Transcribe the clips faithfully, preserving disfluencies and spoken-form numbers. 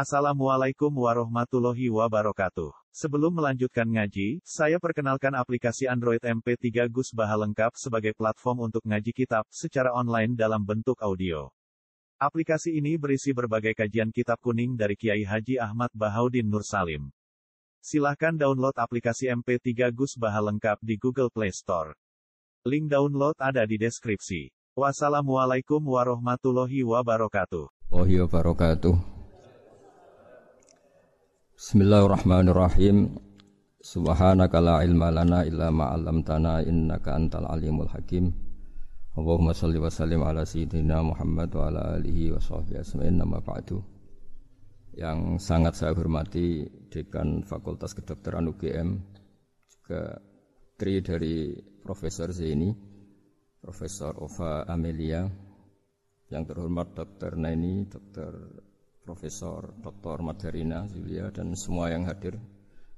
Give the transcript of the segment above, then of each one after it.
Assalamualaikum warahmatullahi wabarakatuh. Sebelum melanjutkan ngaji, saya perkenalkan aplikasi Android M P tiga Gus Baha Lengkap sebagai platform untuk ngaji kitab secara online dalam bentuk audio. Aplikasi ini berisi berbagai kajian kitab kuning dari Kiai Haji Ahmad Bahaudin Nur Salim. Silahkan download aplikasi M P tiga Gus Baha Lengkap di Google Play Store. Link download ada di deskripsi. Wassalamualaikum warahmatullahi wabarakatuh. Wahiyo wabarakatuh. Bismillahirrahmanirrahim. Subhanaka la ilma lana illa ma 'allamtana innaka antal alimul hakim. Allahumma shalli wa sallim ala sayyidina Muhammad wa ala alihi wa sahbihi ajmain. Amma ba'du. Yang sangat saya hormati Dekan Fakultas Kedokteran U G M, juga tri dari Profesor Zaini, Profesor Ova Emilia, yang terhormat Doktor Naini, Doktor Profesor Doktor Madarina, Zulia, dan semua yang hadir,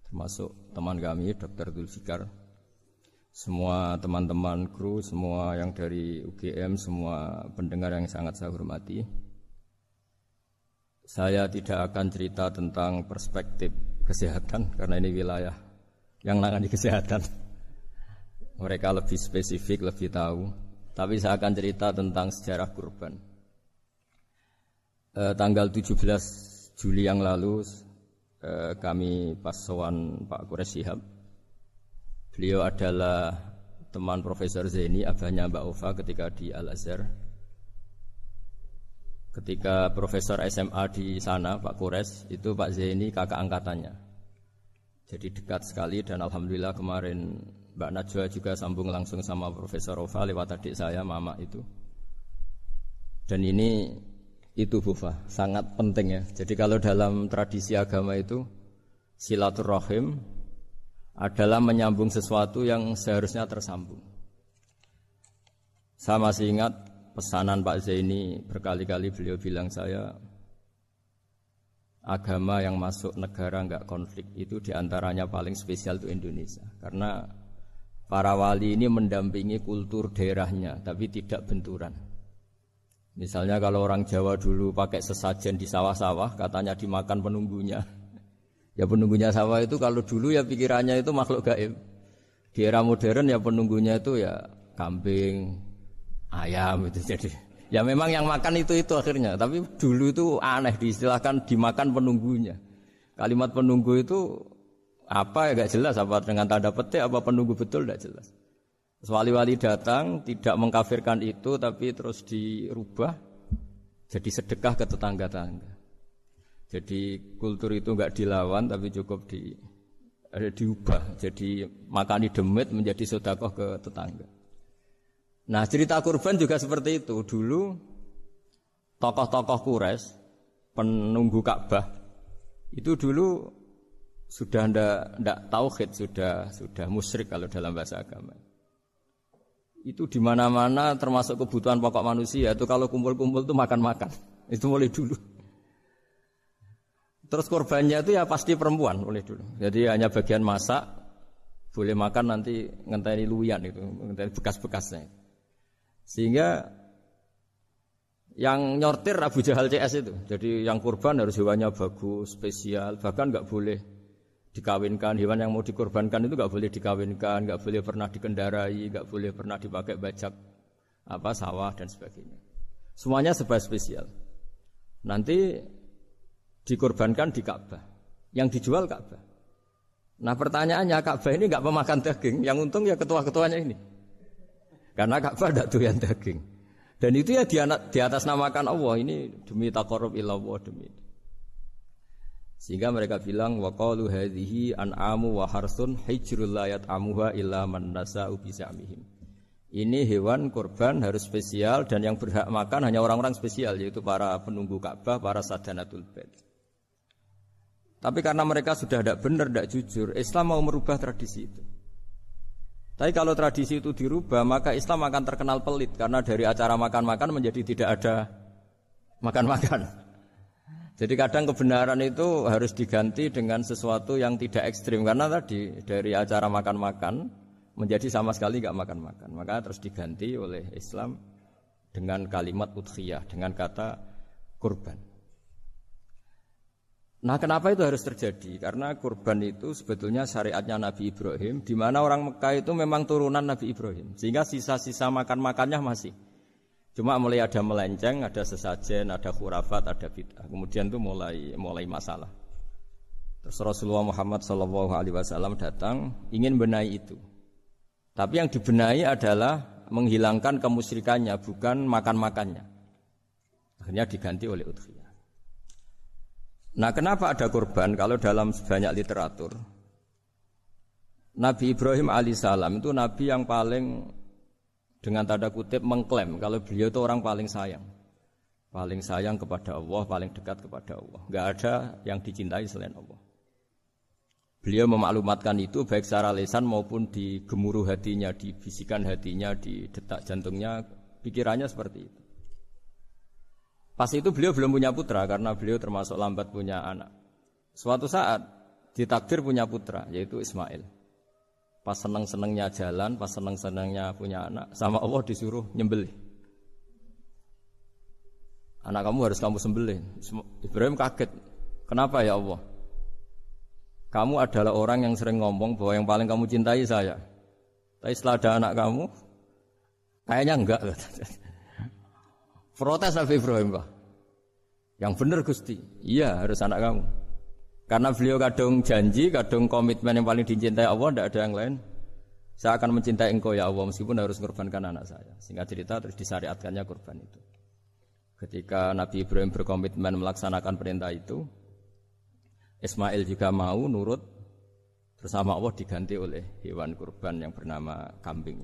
termasuk teman kami Doktor Zulfikar, semua teman-teman kru, semua yang dari U G M, semua pendengar yang sangat saya hormati. Saya tidak akan cerita tentang perspektif kesehatan karena ini wilayah yang menangani kesehatan. Mereka lebih spesifik, lebih tahu. Tapi saya akan cerita tentang sejarah kurban. Eh, tanggal tujuh belas Juli yang lalu eh, kami pasowan Pak Quraish Shihab. Beliau adalah teman Profesor Zaini, abahnya Mbak Ova ketika di Al-Azhar. Ketika Profesor S M A di sana, Pak Quraish, itu Pak Zaini kakak angkatannya. Jadi dekat sekali, dan alhamdulillah kemarin Mbak Najwa juga sambung langsung sama Profesor Ova lewat adik saya, Mama itu. Dan ini itu bufa, sangat penting ya. Jadi kalau dalam tradisi agama itu silaturahim adalah menyambung sesuatu yang seharusnya tersambung. Saya masih ingat pesanan Pak Zaini, berkali-kali beliau bilang saya, agama yang masuk negara enggak konflik itu diantaranya paling spesial itu Indonesia. Karena para wali ini mendampingi kultur daerahnya, tapi tidak benturan. Misalnya kalau orang Jawa dulu pakai sesajen di sawah-sawah, katanya dimakan penunggunya. Ya penunggunya sawah itu kalau dulu ya pikirannya itu makhluk gaib. Di era modern ya penunggunya itu ya kambing, ayam itu jadi. Ya memang yang makan itu-itu akhirnya. Tapi dulu itu aneh diistilahkan dimakan penunggunya. Kalimat penunggu itu apa ya gak jelas, apa dengan tanda petik, apa penunggu betul gak jelas. Wali-wali datang, tidak mengkafirkan itu, tapi terus dirubah jadi sedekah ke tetangga-tetangga. Jadi kultur itu enggak dilawan, tapi cukup di, eh, diubah. Jadi makani demit menjadi sedekah ke tetangga. Nah cerita kurban juga seperti itu. Dulu tokoh-tokoh Quraisy, penunggu Ka'bah, itu dulu sudah tidak tauhid, sudah, sudah musyrik kalau dalam bahasa agama. Itu di mana-mana termasuk kebutuhan pokok manusia itu kalau kumpul-kumpul itu makan-makan. Itu mulai dulu. Terus korbannya itu ya pasti perempuan mulai dulu. Jadi hanya bagian masak, boleh makan nanti ngenteni luyan itu, ngenteni bekas-bekasnya. Sehingga yang nyortir Abu Jahal C S itu. Jadi yang kurban harus hewannya bagus, spesial, bahkan enggak boleh dikawinkan, hewan yang mau dikorbankan itu nggak boleh dikawinkan, nggak boleh pernah dikendarai, nggak boleh pernah dipakai bajak apa sawah dan sebagainya. Semuanya serba spesial. Nanti dikorbankan di Ka'bah, yang dijual Ka'bah. Nah pertanyaannya Ka'bah ini nggak memakan daging, yang untung ya ketua-ketuanya ini, karena Ka'bah tidak doyan daging. Dan itu ya di atas namakan Allah ini demi taqarrub ilallah demi. Sehingga mereka bilang waqalu hadhihi an'amu wa harsun hijrul la yat'amuha illa man nasa'u bi sa'mihim. Ini hewan kurban harus spesial dan yang berhak makan hanya orang-orang spesial yaitu para penunggu Ka'bah, para sadanatul bait. Tapi karena mereka sudah tidak benar, tidak jujur, Islam mau merubah tradisi itu. Tapi kalau tradisi itu dirubah, maka Islam akan terkenal pelit karena dari acara makan-makan menjadi tidak ada makan-makan. Jadi kadang kebenaran itu harus diganti dengan sesuatu yang tidak ekstrim. Karena tadi dari acara makan-makan menjadi sama sekali tidak makan-makan. Maka terus diganti oleh Islam dengan kalimat udhiyah, dengan kata kurban. Nah, kenapa itu harus terjadi? Karena kurban itu sebetulnya syariatnya Nabi Ibrahim, di mana orang Mekah itu memang turunan Nabi Ibrahim, sehingga sisa-sisa makan-makannya masih. Cuma mulai ada melenceng, ada sesajen, ada khurafat, ada bid'ah. Kemudian itu mulai mulai masalah. Terus Rasulullah Muhammad shallallahu alaihi wasallam datang ingin benahi itu. Tapi yang dibenahi adalah menghilangkan kemusyrikannya, bukan makan-makannya. Akhirnya diganti oleh udhiyah. Nah, kenapa ada kurban? Kalau dalam banyak literatur, Nabi Ibrahim alaihissalam itu Nabi yang paling, dengan tanda kutip, mengklaim kalau beliau itu orang paling sayang. Paling sayang kepada Allah, paling dekat kepada Allah. Enggak ada yang dicintai selain Allah. Beliau memaklumatkan itu baik secara lisan maupun di gemuruh hatinya, di bisikan hatinya, di detak jantungnya, pikirannya seperti itu. Pas itu beliau belum punya putra, karena beliau termasuk lambat punya anak. Suatu saat ditakdir punya putra, yaitu Ismail. Pas seneng-senengnya jalan, pas seneng-senengnya punya anak, sama Allah disuruh nyembelih. Anak kamu harus kamu sembelih. Ibrahim kaget. Kenapa ya Allah? Kamu adalah orang yang sering ngomong bahwa yang paling kamu cintai saya. Tapi setelah ada anak kamu, kayaknya enggak. Protes Nabi Ibrahim, Pak. Yang benar Gusti, iya harus anak kamu. Karena beliau kadung janji, kadung komitmen yang paling dicintai Allah, tidak ada yang lain. Saya akan mencintai engkau ya Allah, meskipun harus mengorbankan anak saya. Singkat cerita, terus disyariatkannya kurban itu. Ketika Nabi Ibrahim berkomitmen melaksanakan perintah itu, Ismail juga mau nurut, bersama Allah diganti oleh hewan kurban yang bernama kambing.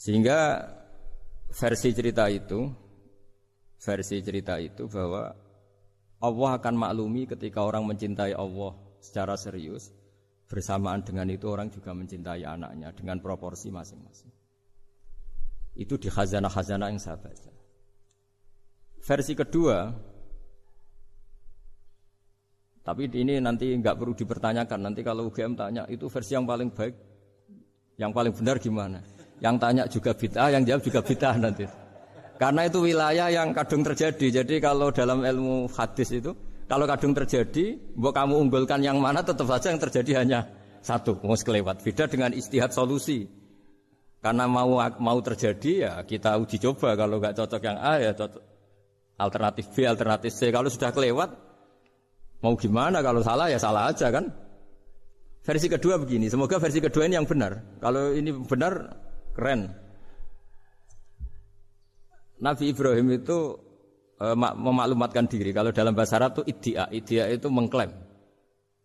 Sehingga versi cerita itu, versi cerita itu bahwa Allah akan maklumi ketika orang mencintai Allah secara serius, bersamaan dengan itu orang juga mencintai anaknya dengan proporsi masing-masing. Itu di khazanah-khazanah yang saya baca. Versi kedua, tapi ini nanti nggak perlu dipertanyakan. Nanti kalau U G M tanya itu versi yang paling baik, yang paling benar gimana? Yang tanya juga bid'ah, yang jawab juga bid'ah nanti. Karena itu wilayah yang kadung terjadi. Jadi kalau dalam ilmu hadis itu, kalau kadung terjadi, mbok kamu unggulkan yang mana, tetap saja yang terjadi hanya satu, mau kelewat. Beda dengan istihad solusi. Karena mau mau terjadi ya kita uji coba. Kalau nggak cocok yang A ya cocok alternatif B, alternatif C. Kalau sudah kelewat, mau gimana? Kalau salah ya salah aja kan. Versi kedua begini. Semoga versi kedua ini yang benar. Kalau ini benar, keren. Nabi Ibrahim itu e, memaklumatkan diri. Kalau dalam bahasa Arab itu iddia. Iddia itu mengklaim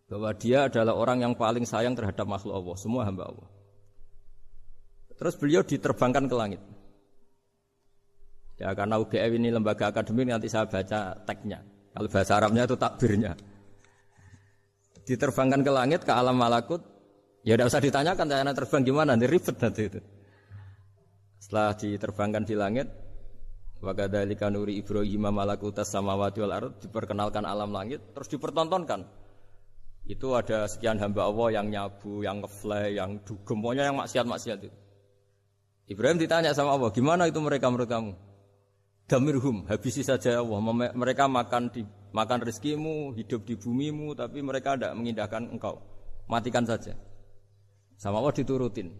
bahwa dia adalah orang yang paling sayang terhadap makhluk Allah, semua hamba Allah. Terus beliau diterbangkan ke langit. Ya, karena U G M ini lembaga akademik, nanti saya baca tag-nya. Kalau bahasa Arabnya itu takbirnya. Diterbangkan ke langit, ke alam malakut. Ya tidak usah ditanyakan, tanya terbang gimana, nanti ribet nanti itu. Setelah diterbangkan di langit, wa kadzalika nuri Ibrahim malakutas samawati wal ard, diperkenalkan alam langit, terus dipertontonkan. Itu ada sekian hamba Allah yang nyabu, yang ngefly, yang dugem, pokoknya yang maksiat-maksiat itu. Ibrahim ditanya sama Allah, gimana itu mereka menurut kamu? Damirhum, habisi saja Allah. Mereka makan di makan rezekimu, hidup di bumimu, tapi mereka tidak mengindahkan engkau. Matikan saja. Sama Allah diturutin.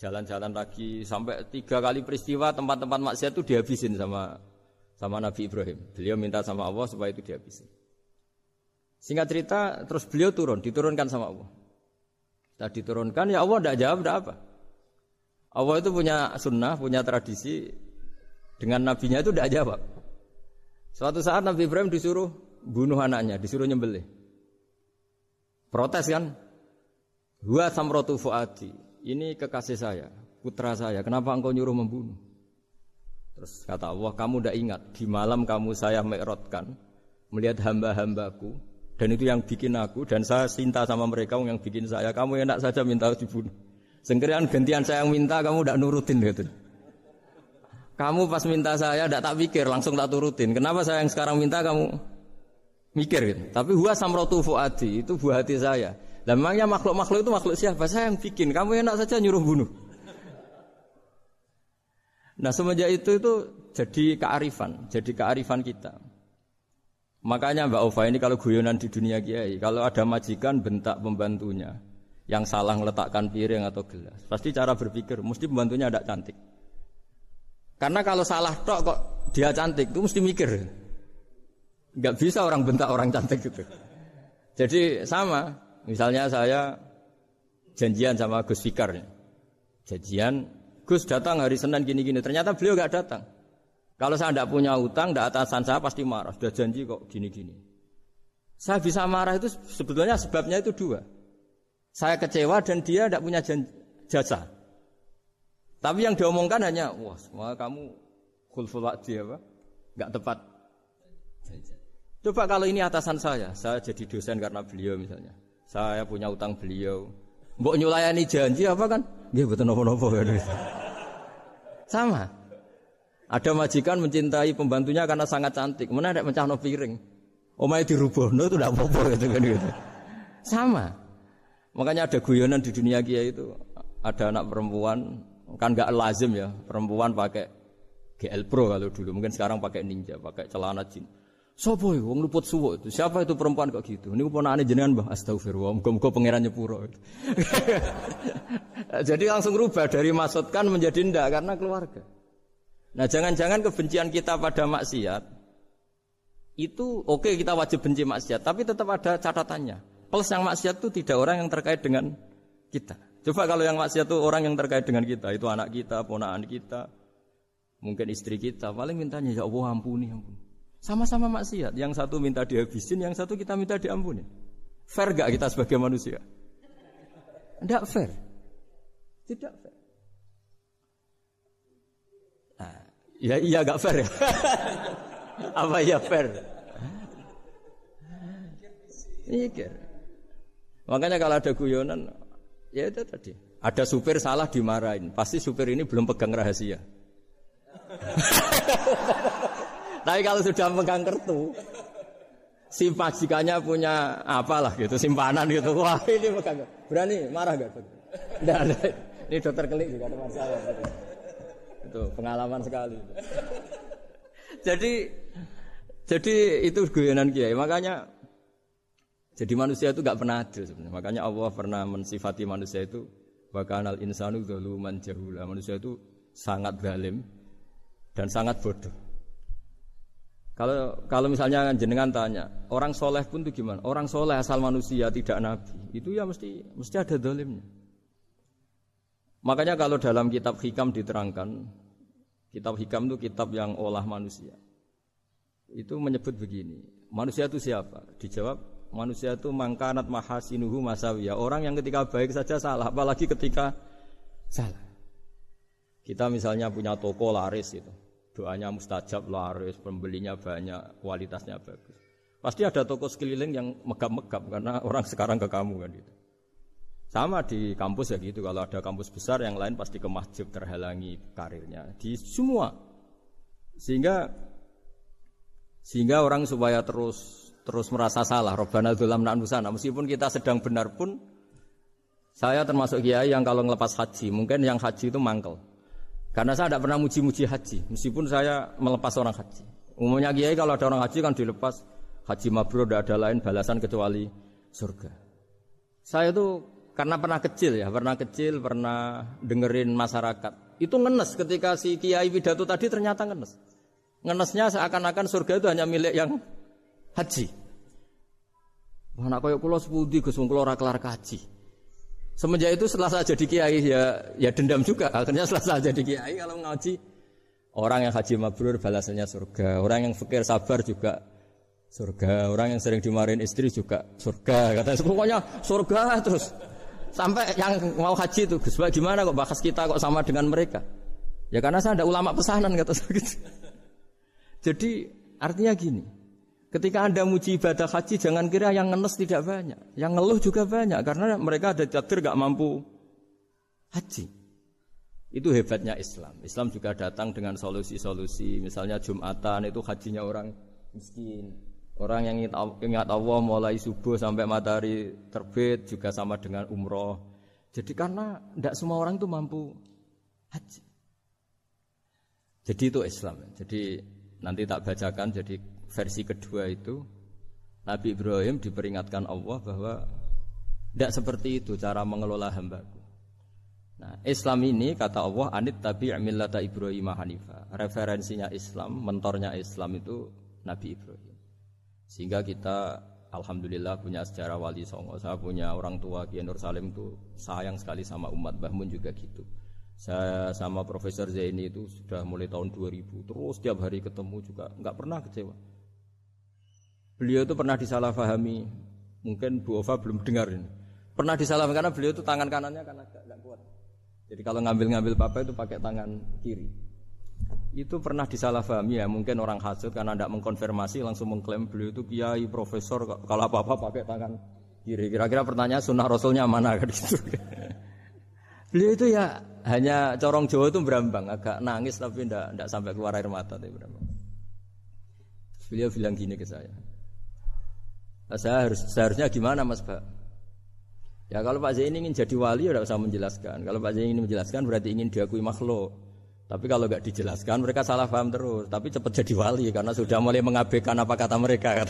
Jalan-jalan lagi sampai tiga kali peristiwa tempat-tempat maksiat itu dihabisin sama sama Nabi Ibrahim. Beliau minta sama Allah supaya itu dihabisin. Singkat cerita, terus beliau turun, diturunkan sama Allah. Setelah diturunkan, ya Allah tidak jawab, tidak apa. Allah itu punya sunnah, punya tradisi dengan nabinya itu tidak jawab. Suatu saat Nabi Ibrahim disuruh bunuh anaknya, disuruh nyembelih. Protes kan? Huwa samratu fu'ati. Ini kekasih saya, putra saya, kenapa engkau nyuruh membunuh? Terus kata Allah, kamu tidak ingat, di malam kamu saya mi'rajkan, melihat hamba-hambaku, dan itu yang bikin aku, dan saya cinta sama mereka, yang bikin saya, kamu enak saja minta dibunuh. Sengkerian gantian saya yang minta, kamu tidak nurutin. Gitu. Kamu pas minta saya, tidak tak pikir, langsung tak turutin. Kenapa saya yang sekarang minta, kamu mikir? Gitu. Tapi huwa samratu fu'adi, itu buah hati saya. Lah memangnya makhluk-makhluk itu makhluk siapa? Saya yang bikin, kamu enak saja nyuruh bunuh. Nah semenjak itu itu jadi kearifan, jadi kearifan kita. Makanya Mbak Ova ini kalau guyonan di dunia kiai, kalau ada majikan bentak pembantunya yang salah meletakkan piring atau gelas, pasti cara berpikir mesti pembantunya ada cantik. Karena kalau salah tok kok dia cantik itu mesti mikir. Enggak bisa orang bentak orang cantik gitu. Jadi sama, misalnya saya janjian sama Gus Fikar. Janjian, Gus datang hari Senin gini-gini, ternyata beliau enggak datang. Kalau saya tidak punya utang, tidak atasan saya pasti marah. Sudah janji kok gini-gini. Saya bisa marah itu sebetulnya sebabnya itu dua. Saya kecewa dan dia tidak punya jasa. Tapi yang diomongkan hanya, wah, semua kamu khulful wa'di apa? Enggak tepat. Coba kalau ini atasan saya, saya jadi dosen karena beliau misalnya. Saya punya utang beliau. Mbok nyulayani janji apa kan? Nggih mboten napa-napa. Sama. Ada majikan mencintai pembantunya karena sangat cantik. Mana ada mencahno piring. Omahe dirubohno itu ndak apa-apa gitu kan gitu. Sama. Makanya ada guyonan di dunia kiai itu, ada anak perempuan, kan enggak lazim ya, perempuan pakai G L Pro kalau dulu, mungkin sekarang pakai Ninja, pakai celana jeans. Sopo iku wong luput suwuk itu? Siapa itu perempuan kok gitu? Niku ponakane jenengan, Mbah. Astagfirullah, muga-muga pangeran nyepuro. Jadi langsung rubah dari maksudkan menjadi ndak karena keluarga. Nah, jangan-jangan kebencian kita pada maksiat itu oke okay, kita wajib benci maksiat, tapi tetap ada catatannya. Plus yang maksiat itu tidak orang yang terkait dengan kita. Coba kalau yang maksiat itu orang yang terkait dengan kita, itu anak kita, ponakan kita, mungkin istri kita, paling mintanya ya Allah ampuni, ampuni. Sama-sama maksiat, yang satu minta dihabisin, yang satu kita minta diampuni. Fair gak kita sebagai manusia? Tidak fair. Tidak fair. Ya iya gak fair ya. Apa ya fair? Mikir. Makanya kalau ada guyonan, ya itu tadi. Ada supir salah dimarahin, pasti supir ini belum pegang rahasia. Tapi kalau sudah pegang kartu, si majikannya punya apalah gitu, simpanan gitu. Wah ini pegang. Berani marah gak? Tidak ada. Ini dokter kelik juga ada masalah. Itu pengalaman sekali. jadi jadi itu guyonan kiai. Makanya jadi manusia itu enggak pernah adil sebenarnya. Makanya Allah pernah mensifati manusia itu wa kanal insanu zaluman jahula. Manusia itu sangat zalim dan sangat bodoh. Kalau kalau misalnya jenengan tanya, orang soleh pun itu gimana? Orang soleh asal manusia tidak nabi, itu ya mesti mesti ada zalimnya. Makanya kalau dalam kitab Hikam diterangkan, kitab Hikam itu kitab yang olah manusia. Itu menyebut begini, manusia itu siapa? Dijawab, manusia itu mangkanat mahasinuhu masawiya. Orang yang ketika baik saja salah, apalagi ketika salah. Kita misalnya punya toko laris gitu. Doanya mustajab laris, pembelinya banyak, kualitasnya bagus. Pasti ada toko sekeliling yang megap-megap karena orang sekarang ke kamu kan gitu. Sama di kampus ya gitu, kalau ada kampus besar yang lain pasti ke masjid terhalangi karirnya di semua, sehingga sehingga orang supaya terus terus merasa salah. Robbana dzalamna anfusana, meskipun kita sedang benar pun. Saya termasuk kiai yang kalau ngelepas haji, mungkin yang haji itu mangkel karena saya tidak pernah muji-muji haji meskipun saya melepas orang haji. Umumnya kiai kalau ada orang haji kan dilepas haji mabrur, tidak ada lain balasan kecuali surga. Saya itu karena pernah kecil ya, pernah kecil, pernah dengerin masyarakat. Itu ngenes ketika si Kiai Widodo tadi ternyata ngenes. Ngenesnya seakan-akan surga itu hanya milik yang haji. Wah, nak koyo kula sepundi Gus wong kula ora kelar kaji. Semenjak itu setelah saya jadi kiai ya ya dendam juga. Akhirnya setelah saya jadi kiai kalau ngaji, orang yang haji mabrur balasannya surga, orang yang fikir sabar juga surga, orang yang sering dimarahin istri juga surga. Katanya pokoknya surga terus. Sampai yang mau haji itu, Gus, gimana kok bahas kita kok sama dengan mereka? Ya karena saya ada ulama pesanan kata saya gitu. Jadi artinya gini, ketika Anda muji ibadah haji, jangan kira yang ngenes tidak banyak. Yang ngeluh juga banyak, karena mereka ada takdir gak mampu haji. Itu hebatnya Islam. Islam juga datang dengan solusi-solusi. Misalnya Jumatan itu hajinya orang miskin. Orang yang ingat Allah mulai subuh sampai matahari terbit juga sama dengan umroh. Jadi karena tidak semua orang itu mampu haji. Jadi itu Islam. Jadi nanti tak bacakan. Jadi versi kedua itu Nabi Ibrahim diperingatkan Allah bahwa tidak seperti itu cara mengelola hambaku. Nah, Islam ini kata Allah anit tabi' millata Ibrahim hanifa. Referensinya Islam, mentornya Islam itu Nabi Ibrahim. Sehingga kita alhamdulillah punya sejarah Wali Songo. Saya punya orang tua Kiai Nur Salim itu sayang sekali sama umat. Mbah Mun juga gitu. Saya sama Profesor Zaini itu sudah mulai tahun dua ribu terus tiap hari ketemu juga enggak pernah kecewa. Beliau itu pernah disalahfahami. Mungkin Bu Ova belum dengar ini. Pernah disalahfahami karena beliau itu tangan kanannya kan agak enggak kuat. Jadi kalau ngambil-ngambil papa itu pakai tangan kiri. Itu pernah disalahfahami ya, mungkin orang hasud karena tidak mengkonfirmasi langsung mengklaim beliau itu kiai profesor kalau apa-apa pakai tangan kiri. Kira-kira pertanyaan sunnah rasulnya mana kan gitu. Beliau itu ya hanya corong Jawa itu berambang, agak nangis tapi tidak tidak sampai keluar air mata itu berambang. Beliau bilang gini ke saya. Saya harus seharusnya gimana Mas Pak? Ya kalau Pak Zaini ingin jadi wali sudah usah menjelaskan. Kalau Pak Zaini ingin menjelaskan berarti ingin diakui makhluk. Tapi kalau enggak dijelaskan mereka salah paham terus. Tapi cepat jadi wali karena sudah mulai mengabaikan apa kata mereka.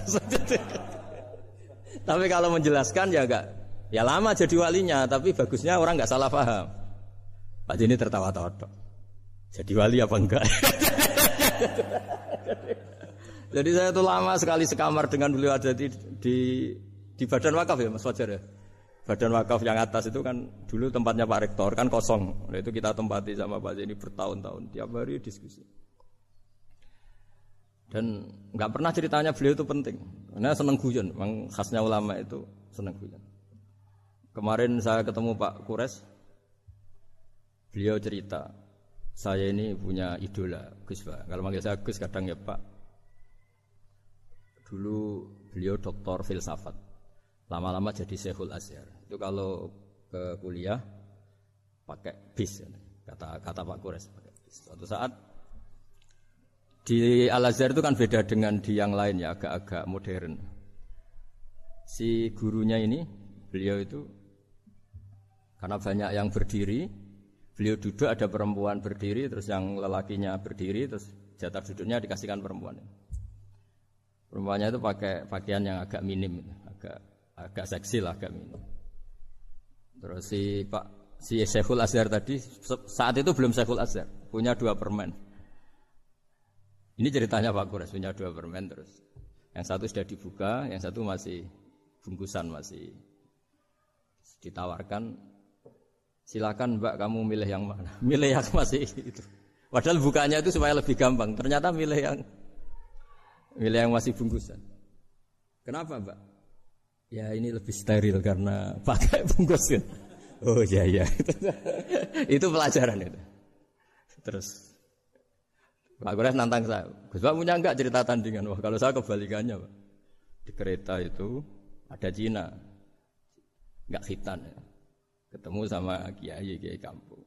Tapi kalau menjelaskan ya enggak. Ya lama jadi walinya. Tapi bagusnya orang enggak salah paham. Pak Zaini tertawa-tawa. Jadi wali apa enggak? Jadi saya tuh lama sekali sekamar dengan beliau ada di di, di Badan Wakaf ya Mas Wajar ya. Badan Wakaf yang atas itu kan dulu tempatnya Pak Rektor kan kosong. Nah itu kita tempati sama Pak Zaini bertahun-tahun tiap hari diskusi. Dan enggak pernah ceritanya beliau itu penting. Karena seneng guyon, memang khasnya ulama itu seneng guyon. Kemarin saya ketemu Pak Gores. Beliau cerita, saya ini punya idola Gus Pak. Kalau manggil saya Gus kadang ya Pak. Dulu beliau doktor filsafat. Lama-lama jadi Syaiful Azhar. Itu kalau ke kuliah pakai bis, kata kata Pak Gores pakai bis. Suatu saat di Al-Azhar itu kan beda dengan di yang lain ya, agak-agak modern. Si gurunya ini, beliau itu karena banyak yang berdiri, beliau duduk ada perempuan berdiri, terus yang lelakinya berdiri, terus jatah duduknya dikasihkan perempuan. Perempuannya itu pakai pakaian yang agak minim, agak agak seksi lah agak minim. Terus si Pak si Syaiful Azhar tadi saat itu belum Syaiful Azhar, punya dua permen. Ini ceritanya Pak Gores punya dua permen terus. Yang satu sudah dibuka, yang satu masih bungkusan masih ditawarkan. Silakan Mbak kamu milih yang mana? Milih yang masih itu. Padahal bukanya itu supaya lebih gampang. Ternyata milih yang milih yang masih bungkusan. Kenapa Mbak? Ya ini lebih steril karena pakai bungkusan. Oh ya ya. Itu pelajaran itu. Terus Pak Gores nantang saya. Gus Pak punya enggak cerita tandingan? Wah, kalau saya kebalikannya, Pak. Di kereta itu ada Cina. Enggak khitan ya. Ketemu sama kiai kiai kampung.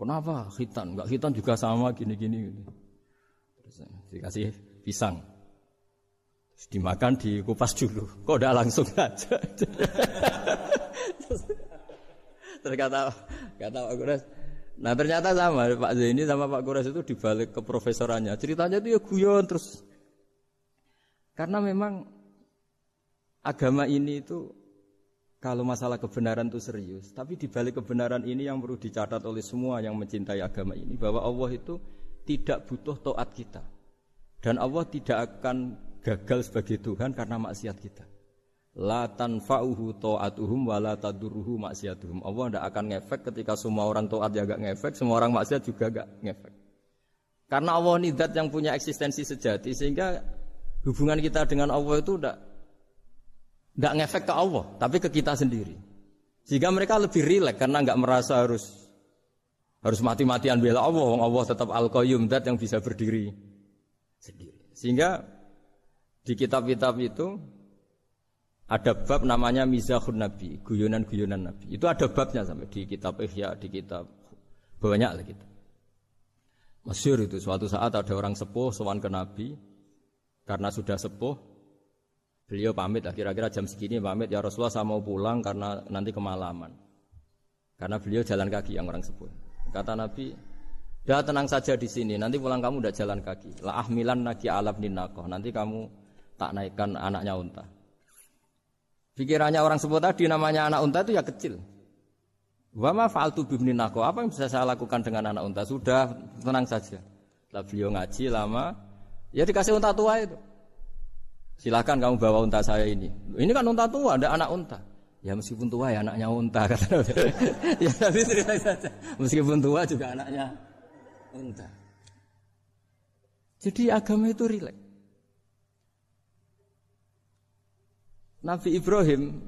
Kenapa khitan? Enggak khitan juga sama gini-gini gitu. Terus dikasih pisang. Terus dimakan dikupas dulu. Kok udah langsung aja. Terus kata kata Pak Gores. Nah ternyata sama Pak Zaini sama Pak Gores itu dibalik ke profesorannya. Ceritanya itu ya guyon terus. Karena memang agama ini itu kalau masalah kebenaran itu serius. Tapi dibalik kebenaran ini yang perlu dicatat oleh semua yang mencintai agama ini. Bahwa Allah itu tidak butuh taat kita. Dan Allah tidak akan gagal sebagai Tuhan karena maksiat kita. La tanfa'uhu ta'atuhum wa la tadurruhu maksiatuhum. Allah tidak akan ngefek ketika semua orang taat ya gak ngefek. Semua orang maksiat juga gak ngefek. Karena Allah ini zat yang punya eksistensi sejati. Sehingga hubungan kita dengan Allah itu tidak Tidak ngefek ke Allah, tapi ke kita sendiri. Sehingga mereka lebih rileks karena enggak merasa harus harus mati-matian bela Allah. Wong Allah tetap Al-Qayyum, zat yang bisa berdiri sendiri. Sehingga di kitab-kitab itu ada bab namanya Mizahun Nabi, guyonan-guyonan Nabi. Itu ada babnya sampai di kitab Ihya, di kitab banyak lah gitu. Masyhur itu suatu saat ada orang sepuh sowan ke Nabi karena sudah sepuh. Beliau pamit, kira-kira jam segini pamit, ya Rasulullah saya mau pulang karena nanti kemalaman. Karena beliau jalan kaki yang orang sebut. Kata Nabi, dah tenang saja di sini, nanti pulang kamu udah jalan kaki. La ahmilan naki alab ninakoh, nanti kamu tak naikkan anaknya unta. Pikirannya orang sebut tadi namanya anak unta itu ya kecil. Wa ma fa'altu bibni naqo, apa yang bisa saya lakukan dengan anak unta? Sudah, tenang saja. Lah beliau ngaji lama, ya dikasih unta tua itu. Silakan kamu bawa unta saya ini. Ini kan unta tua, ada anak unta. Ya meskipun tua ya anaknya unta kata Nabi. Ya tapi cerita saja. Meskipun tua juga anaknya unta. Jadi agama itu rileks. Nabi Ibrahim,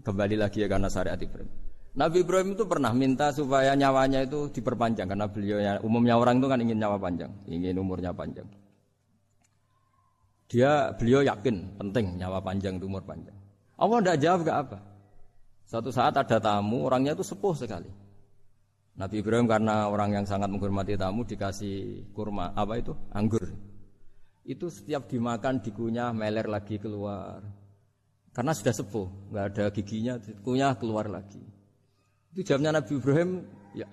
kembali lagi ya karena syariat Ibrahim. Nabi Ibrahim itu pernah minta supaya nyawanya itu diperpanjang karena beliau umumnya orang itu kan ingin nyawa panjang, ingin umurnya panjang. Dia beliau yakin penting nyawa panjang, umur panjang. Allah tidak jawab gak apa. Suatu saat ada tamu, orangnya itu sepuh sekali. Nabi Ibrahim karena orang yang sangat menghormati tamu dikasih kurma, apa itu? Anggur. Itu setiap dimakan dikunyah, meler lagi keluar. Karena sudah sepuh, enggak ada giginya, dikunyah keluar lagi. Itu jawabnya Nabi Ibrahim, ya,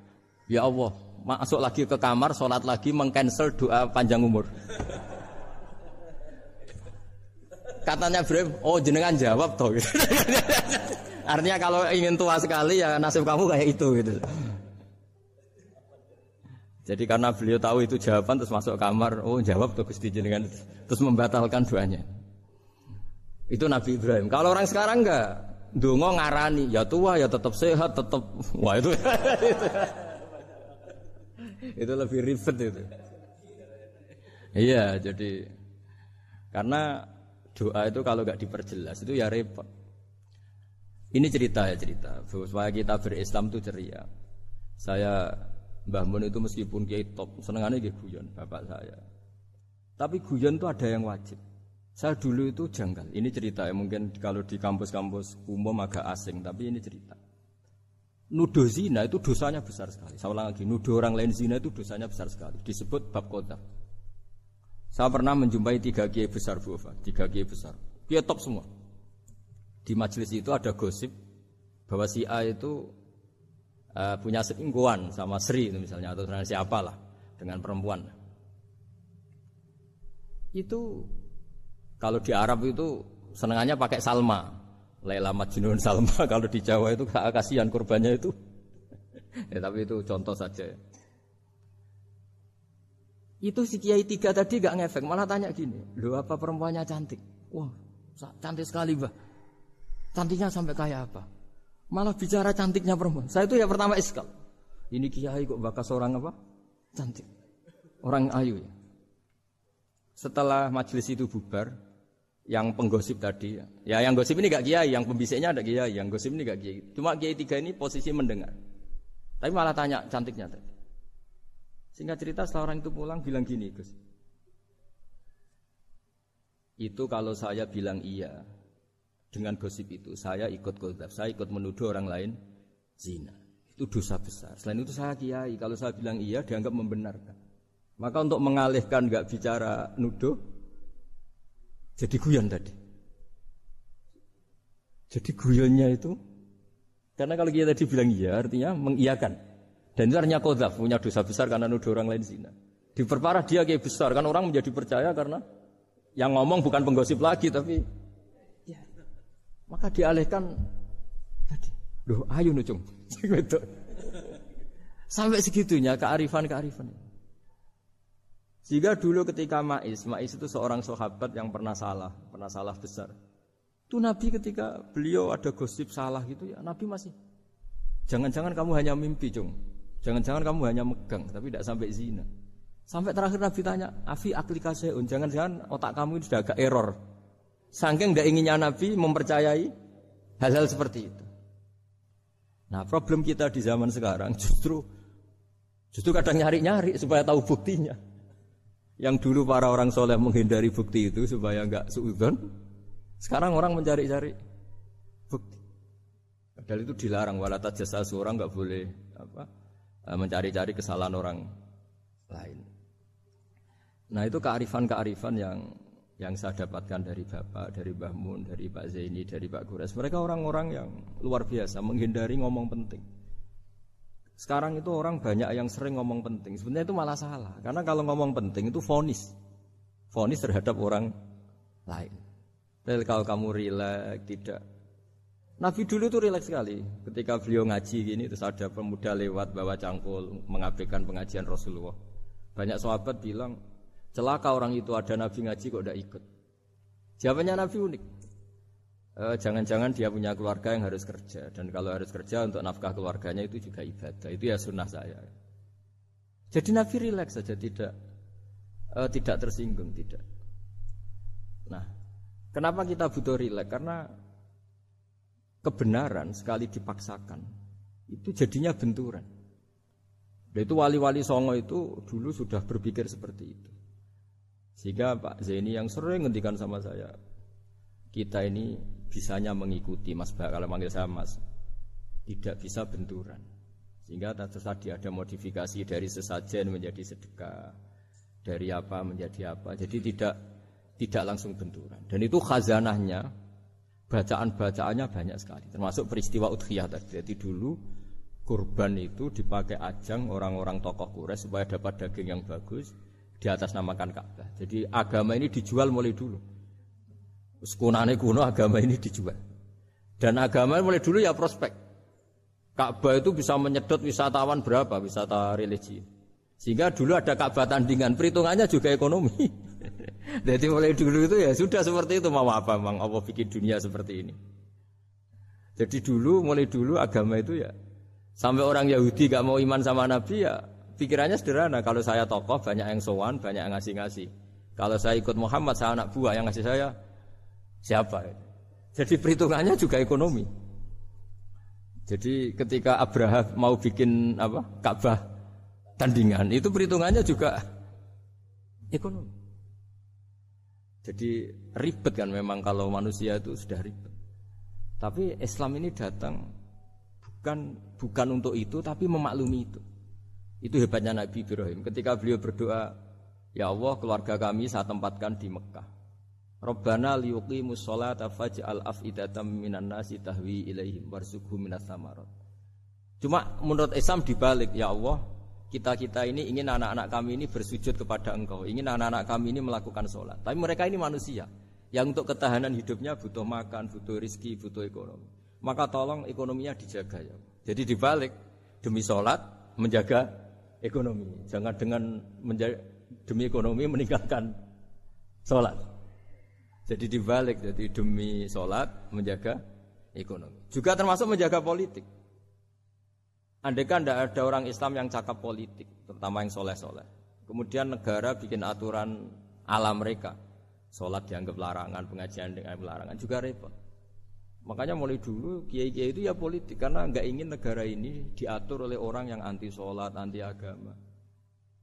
ya Allah, masuk lagi ke kamar, sholat lagi, mengcancel doa panjang umur. Katanya Ibrahim, oh jenengan jawab toh. Artinya kalau ingin tua sekali ya nasib kamu kayak itu gitu. Jadi karena beliau tahu itu jawaban terus masuk kamar, oh jawab tuh Gusti jenengan, terus membatalkan doanya. Itu Nabi Ibrahim. Kalau orang sekarang enggak, ndonga ngarani, ya tua ya tetap sehat, tetap wah itu. Itu lebih ribet itu. Iya, jadi karena doa itu kalau enggak diperjelas itu ya repot. Ini cerita ya cerita. Supaya kita berislam itu ceria. Saya Mbah Mun itu meskipun kiai top, senengannya dia guyon bapak saya. Tapi guyon itu ada yang wajib. Saya dulu itu janggal. Ini cerita ya, mungkin kalau di kampus-kampus umum agak asing, tapi ini cerita. Nuduh zina itu dosanya besar sekali. Saya ulang lagi, nuduh orang lain zina itu dosanya besar sekali. Disebut bab qadzaf. Saya pernah menjumpai tiga kiai besar Bu Ova, tiga kiai besar, kiai top semua. Di majelis itu ada gosip bahwa si A itu uh, punya selingkuhan sama Sri itu misalnya, atau dengan siapalah, dengan perempuan. Itu kalau di Arab itu senengannya pakai Salma, Laila Majnun Salma. Kalau di Jawa itu kasihan kurbannya itu. Ya, tapi itu contoh saja. Ya. Itu si Kiai tiga tadi gak ngefek, malah tanya gini, lu apa perempuannya cantik? Wah, cantik sekali bah. Cantiknya sampai kayak apa? Malah bicara cantiknya perempuan. Saya itu ya pertama iskal. Ini kiai kok bakas orang apa? Cantik. Orang ayu ya. Setelah majelis itu bubar, yang penggosip tadi, ya yang gosip ini gak kiai, yang pembisiknya ada kiai, yang gosip ini gak kiai. Cuma kiai tiga ini posisi mendengar. Tapi malah tanya cantiknya tadi. Singkat cerita setelah orang itu pulang bilang gini, Gus. Itu kalau saya bilang iya, dengan gosip itu saya ikut qadzaf, saya ikut menuduh orang lain zina. Itu dosa besar. Selain itu saya kiai, kalau saya bilang iya dianggap membenarkan. Maka untuk mengalihkan enggak bicara nuduh, jadi guyon tadi. Jadi guyonnya itu karena kalau kita tadi bilang iya artinya mengiyakan. Dan itu artinya qadzaf, punya dosa besar karena nuduh orang lain zina. Diperparah dia kayak besar kan orang menjadi percaya karena yang ngomong bukan penggosip lagi tapi maka dialihkan tadi. Loh, ayo nucung. Sampai segitunya kearifan-kearifan. Sehingga dulu ketika Ma'is, Ma'is itu seorang sahabat yang pernah salah, pernah salah besar. Itu Nabi ketika beliau ada gosip salah gitu ya, Nabi masih jangan-jangan kamu hanya mimpi, Cung. Jangan-jangan kamu hanya megang, tapi tidak sampai zina. Sampai terakhir Nabi tanya, "Afi aklikaseun, jangan-jangan otak kamu ini sudah agak error." Saking tidak inginnya Nabi mempercayai hal-hal seperti itu. Nah problem kita di zaman sekarang justru justru kadang nyari-nyari supaya tahu buktinya. Yang dulu para orang soleh menghindari bukti itu supaya enggak suudzon. Sekarang orang mencari-cari bukti. Padahal itu dilarang. Wala tajassasu, orang enggak boleh apa, mencari-cari kesalahan orang lain. Nah itu kearifan-kearifan yang yang saya dapatkan dari Bapak, dari Mbah Mun, dari Pak Zaini, dari Pak Gores. Mereka orang-orang yang luar biasa menghindari ngomong penting. Sekarang itu orang banyak yang sering ngomong penting. Sebenarnya itu malah salah. Karena kalau ngomong penting itu vonis. Vonis terhadap orang lain. Rel kalau kamu rileks, tidak. Nabi dulu tuh rileks sekali. Ketika beliau ngaji gini, terus ada pemuda lewat bawa cangkul mengabaikan pengajian Rasulullah. Banyak sahabat bilang, celaka orang itu, ada Nabi ngaji kok tidak ikut. Jawabannya Nabi unik. E, jangan-jangan dia punya keluarga yang harus kerja, dan kalau harus kerja untuk nafkah keluarganya itu juga ibadah, itu ya sunnah saya. Jadi Nabi rileks saja, tidak e, tidak tersinggung, tidak. Nah, kenapa kita butuh rileks? Karena kebenaran sekali dipaksakan itu jadinya benturan. Dan itu wali-wali Songo itu dulu sudah berpikir seperti itu, sehingga Pak Zaini yang sering ngendikan sama saya, kita ini bisanya mengikuti, Mas Bah, kalau manggil saya Mas, tidak bisa benturan. Sehingga tadi ada modifikasi dari sesajen menjadi sedekah, dari apa menjadi apa. Jadi tidak tidak langsung benturan. Dan itu khazanahnya, bacaan-bacaannya banyak sekali. Termasuk peristiwa Udhiyah tadi. Jadi dulu kurban itu dipakai ajang orang-orang tokoh Quraisy supaya dapat daging yang bagus, di atas namakan Ka'bah. Jadi agama ini dijual mulai dulu. Sekunane kuno agama ini dijual, dan agama mulai dulu ya prospek. Ka'bah itu bisa menyedot wisatawan berapa, wisata religi, sehingga dulu ada Ka'bah tandingan, perhitungannya juga ekonomi. Jadi mulai dulu itu ya sudah seperti itu, mau apa bang, apa bikin dunia seperti ini. Jadi dulu, mulai dulu agama itu ya, sampai orang Yahudi gak mau iman sama Nabi ya pikirannya sederhana, kalau saya tokoh banyak yang sowan, banyak yang ngasih-ngasih, kalau saya ikut Muhammad, saya anak buah, yang ngasih saya siapa? Jadi perhitungannya juga ekonomi. Jadi ketika Abraha mau bikin apa, Ka'bah tandingan, itu perhitungannya juga ekonomi. Jadi ribet kan memang, kalau manusia itu sudah ribet. Tapi Islam ini datang bukan bukan untuk itu, tapi memaklumi itu. Itu hebatnya Nabi Ibrahim. Ketika beliau berdoa, ya Allah, keluarga kami saya tempatkan di Mekah. Rabbana liyuqimus sholata faj'al af'idatam minan nasi tahwi ilaihim warzuqhum minas samarat. Cuma menurut Islam dibalik, ya Allah, kita-kita ini ingin anak-anak kami ini bersujud kepada Engkau, ingin anak-anak kami ini melakukan sholat. Tapi mereka ini manusia yang untuk ketahanan hidupnya butuh makan, butuh rizki, butuh ekonomi. Maka tolong ekonominya dijaga ya Allah. Jadi dibalik, demi sholat menjaga ekonomi. Jangan dengan menjaga, demi ekonomi meninggalkan sholat. Jadi dibalik, jadi demi sholat menjaga ekonomi. Juga termasuk menjaga politik. Andaikan tidak ada orang Islam yang cakap politik, terutama yang soleh-soleh, kemudian negara bikin aturan ala mereka, sholat dianggap larangan, pengajian dianggap larangan, juga repot. Makanya mulai dulu kiai-kiai itu ya politik, karena nggak ingin negara ini diatur oleh orang yang anti sholat, anti agama.